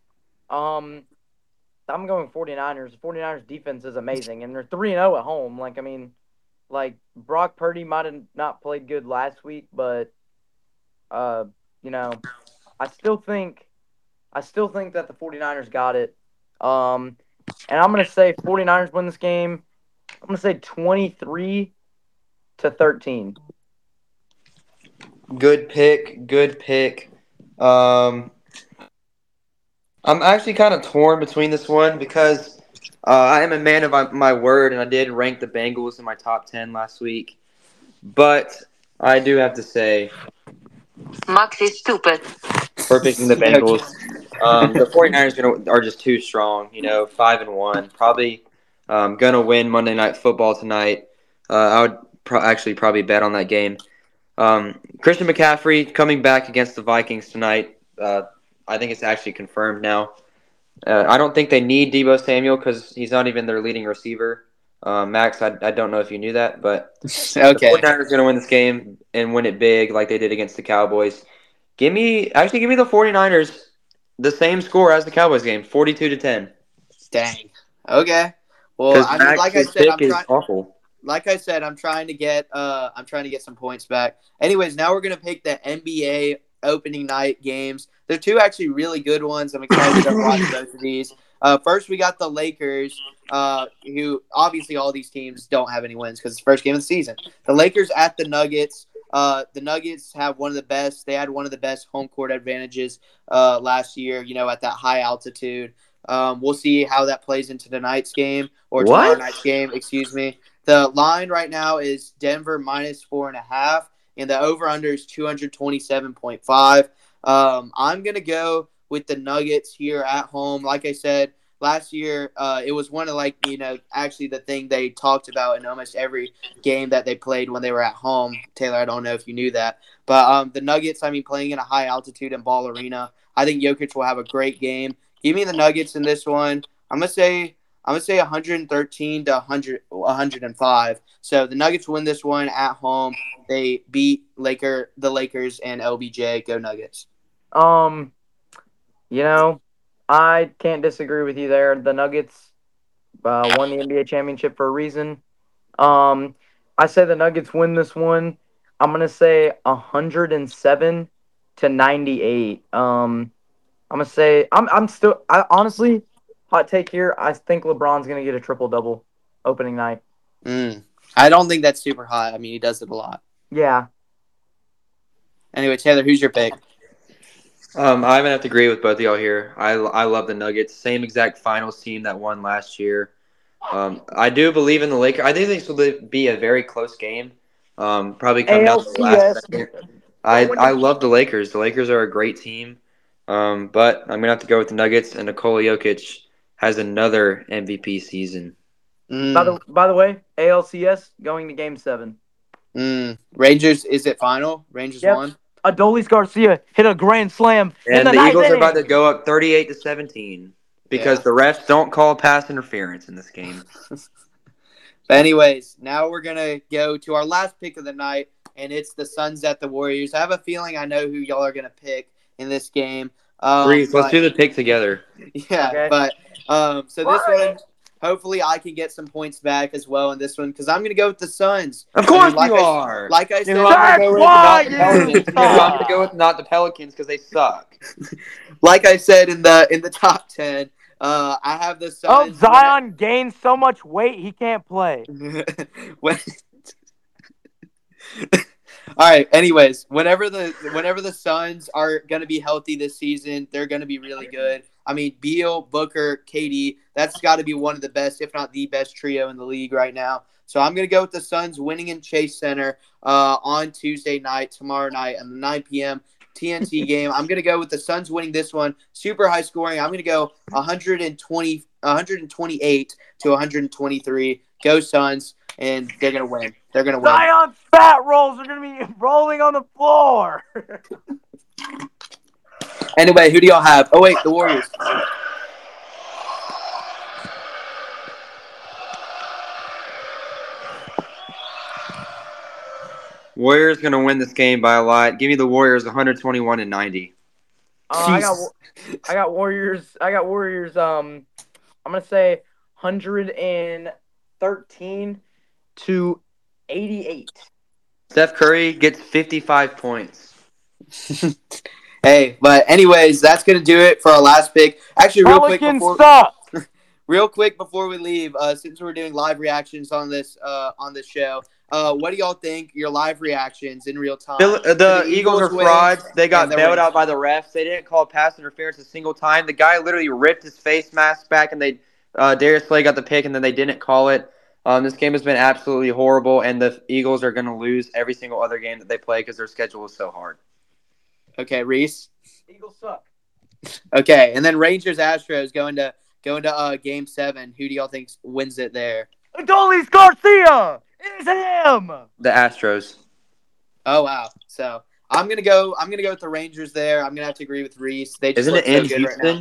Um, I'm going forty-niners. The forty-niners defense is amazing, and they're three and oh at home. Like, I mean, like, Brock Purdy might have not played good last week, but, uh, you know, I still think I still think that the forty-niners got it. Um, and I'm going to say forty-niners win this game. I'm going to say twenty-three to thirteen. Good pick. Good pick. Um, I'm actually kind of torn between this one because uh, I am a man of my word, and I did rank the Bengals in my top ten last week. But I do have to say, Max is stupid for picking the Bengals. Um, the forty-niners are, gonna, are just too strong, you know, five and one. Probably um, going to win Monday Night Football tonight. Uh, I would pro- actually probably bet on that game. Um, Christian McCaffrey coming back against the Vikings tonight. Uh, I think it's actually confirmed now. Uh, I don't think they need Deebo Samuel because he's not even their leading receiver. Uh, Max, I, I don't know if you knew that, but okay. The forty-niners are going to win this game and win it big like they did against the Cowboys. Give me actually give me the forty-niners the same score as the Cowboys game, forty-two to ten. Dang. Okay. Well, I mean, like I said, I'm trying. Awful. Like I said, I'm trying to get uh, I'm trying to get some points back. Anyways, now we're gonna pick the N B A opening night games. They're two actually really good ones. I'm excited to watch both of these. Uh, first, we got the Lakers, uh, who obviously all these teams don't have any wins because it's the first game of the season. The Lakers at the Nuggets. Uh, the Nuggets have one of the best. They had one of the best home court advantages uh, last year, you know, at that high altitude. Um, we'll see how that plays into tonight's game or tomorrow what? night's game. Excuse me. The line right now is Denver minus four and a half, and the over-under is two twenty-seven point five. Um, I'm going to go with the Nuggets here at home. Like I said, last year uh, it was one of like, you know, actually the thing they talked about in almost every game that they played when they were at home. Taylor, I don't know if you knew that. But um, the Nuggets, I mean, playing in a high altitude and ball arena, I think Jokic will have a great game. Give me the Nuggets in this one. I'm going to say – I'm going to say one thirteen to one hundred, one oh five. So the Nuggets win this one at home. They beat Laker, the Lakers and L B J. Go Nuggets. Um, you know, I can't disagree with you there. The Nuggets uh, won the N B A championship for a reason. Um, I say the Nuggets win this one. I'm going to say one oh seven to ninety-eight. Um, I'm going to say – I'm I'm still – I honestly – hot take here. I think LeBron's going to get a triple-double opening night. Mm. I don't think that's super hot. I mean, he does it a lot. Yeah. Anyway, Taylor, who's your pick? Um, I'm going to have to agree with both of y'all here. I, I love the Nuggets. Same exact finals team that won last year. Um, I do believe in the Lakers. I think this will be a very close game. Um, probably come down to the last second. I, I love the Lakers. The Lakers are a great team. Um, but I'm going to have to go with the Nuggets and Nikola Jokic has another M V P season. Mm. By the by the way, A L C S going to Game Seven. Mm. Rangers is it final? Rangers yep. won. Adolis Garcia hit a grand slam, and in the, the Eagles inning. Are about to go up thirty-eight to seventeen because yeah. the refs don't call pass interference in this game. But anyways, now we're gonna go to our last pick of the night, and it's the Suns at the Warriors. I have a feeling I know who y'all are gonna pick in this game. Um, Breeze, but, let's do the pick together. Yeah, okay. but. Um, so this Why? one, hopefully I can get some points back as well in this one because I'm going to go with the Suns. Of course I mean, like you I, are. Like I said, I'm going to go with not the Pelicans because they suck. Like I said in the in the top ten, uh, I have the Suns. Oh, Zion when, gained so much weight he can't play. when, All right. Anyways, whenever the whenever the Suns are going to be healthy this season, they're going to be really good. I mean, Beal, Booker, K D, that's got to be one of the best, if not the best trio in the league right now. So I'm going to go with the Suns winning in Chase Center uh, on Tuesday night, tomorrow night, and the nine p.m. T N T game. I'm going to go with the Suns winning this one. Super high scoring. I'm going to go one twenty, one twenty-eight to one twenty-three. Go Suns, and they're going to win. They're going to win. Zion's fat rolls are going to be rolling on the floor. Anyway, who do y'all have? Oh, wait, the Warriors. Warriors going to win this game by a lot. Give me the Warriors one twenty-one and ninety. Uh, I got I got Warriors. I got Warriors. Um, I'm going to say one thirteen to eighty-eight. Steph Curry gets fifty-five points. Hey, but anyways, that's going to do it for our last pick. Actually, real Pelican quick before stop. Real quick before we leave, uh, since we're doing live reactions on this uh, on this show, uh, what do y'all think your live reactions in real time? The, the, the Eagles, Eagles are frauds. They got bailed winning. out by the refs. They didn't call pass interference a single time. The guy literally ripped his face mask back, and they uh, Darius Slay got the pick, and then they didn't call it. Um, this game has been absolutely horrible, and the Eagles are going to lose every single other game that they play because their schedule is so hard. Okay, Reese. Eagles suck. Okay, and then Rangers Astros going to. Going to uh, Game seven, who do y'all think wins it there? Adolis Garcia! It's him! The Astros. Oh, wow. So, I'm going to go I'm gonna go with the Rangers there. I'm going to have to agree with Reese. They just Isn't look it so in good Houston? Right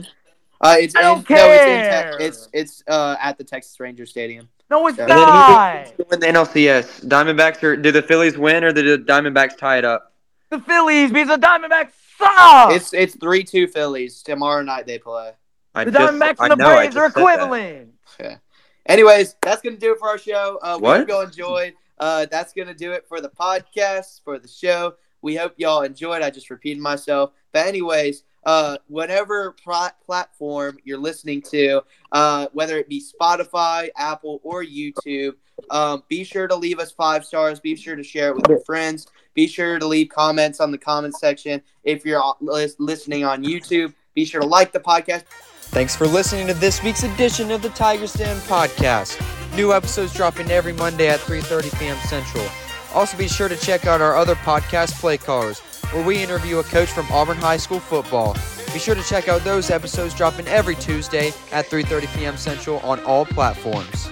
now. Uh, it's I don't in, care! No, it's, in te- it's, it's uh, at the Texas Rangers Stadium. No, it's so. not! Win the N L C S. Diamondbacks are – do the Phillies win or do the Diamondbacks tie it up? The Phillies, because the Diamondbacks suck! It's It's three two Phillies. Tomorrow night they play. I the Diamondbacks and the know, Braves are equivalent. Yeah. Anyways, that's going to do it for our show. Uh, we hope y'all enjoyed. Uh, that's going to do it for the podcast, for the show. We hope y'all enjoyed. I just repeated myself. But anyways, uh, whatever pro- platform you're listening to, uh, whether it be Spotify, Apple, or YouTube, um, be sure to leave us five stars. Be sure to share it with your friends. Be sure to leave comments on the comment section. If you're listening on YouTube, be sure to like the podcast. Thanks for listening to this week's edition of the Tiger's Den podcast. New episodes dropping every Monday at three thirty p.m. Central. Also be sure to check out our other podcast, Play Callers, where we interview a coach from Auburn High School football. Be sure to check out those episodes dropping every Tuesday at three thirty p.m. Central on all platforms.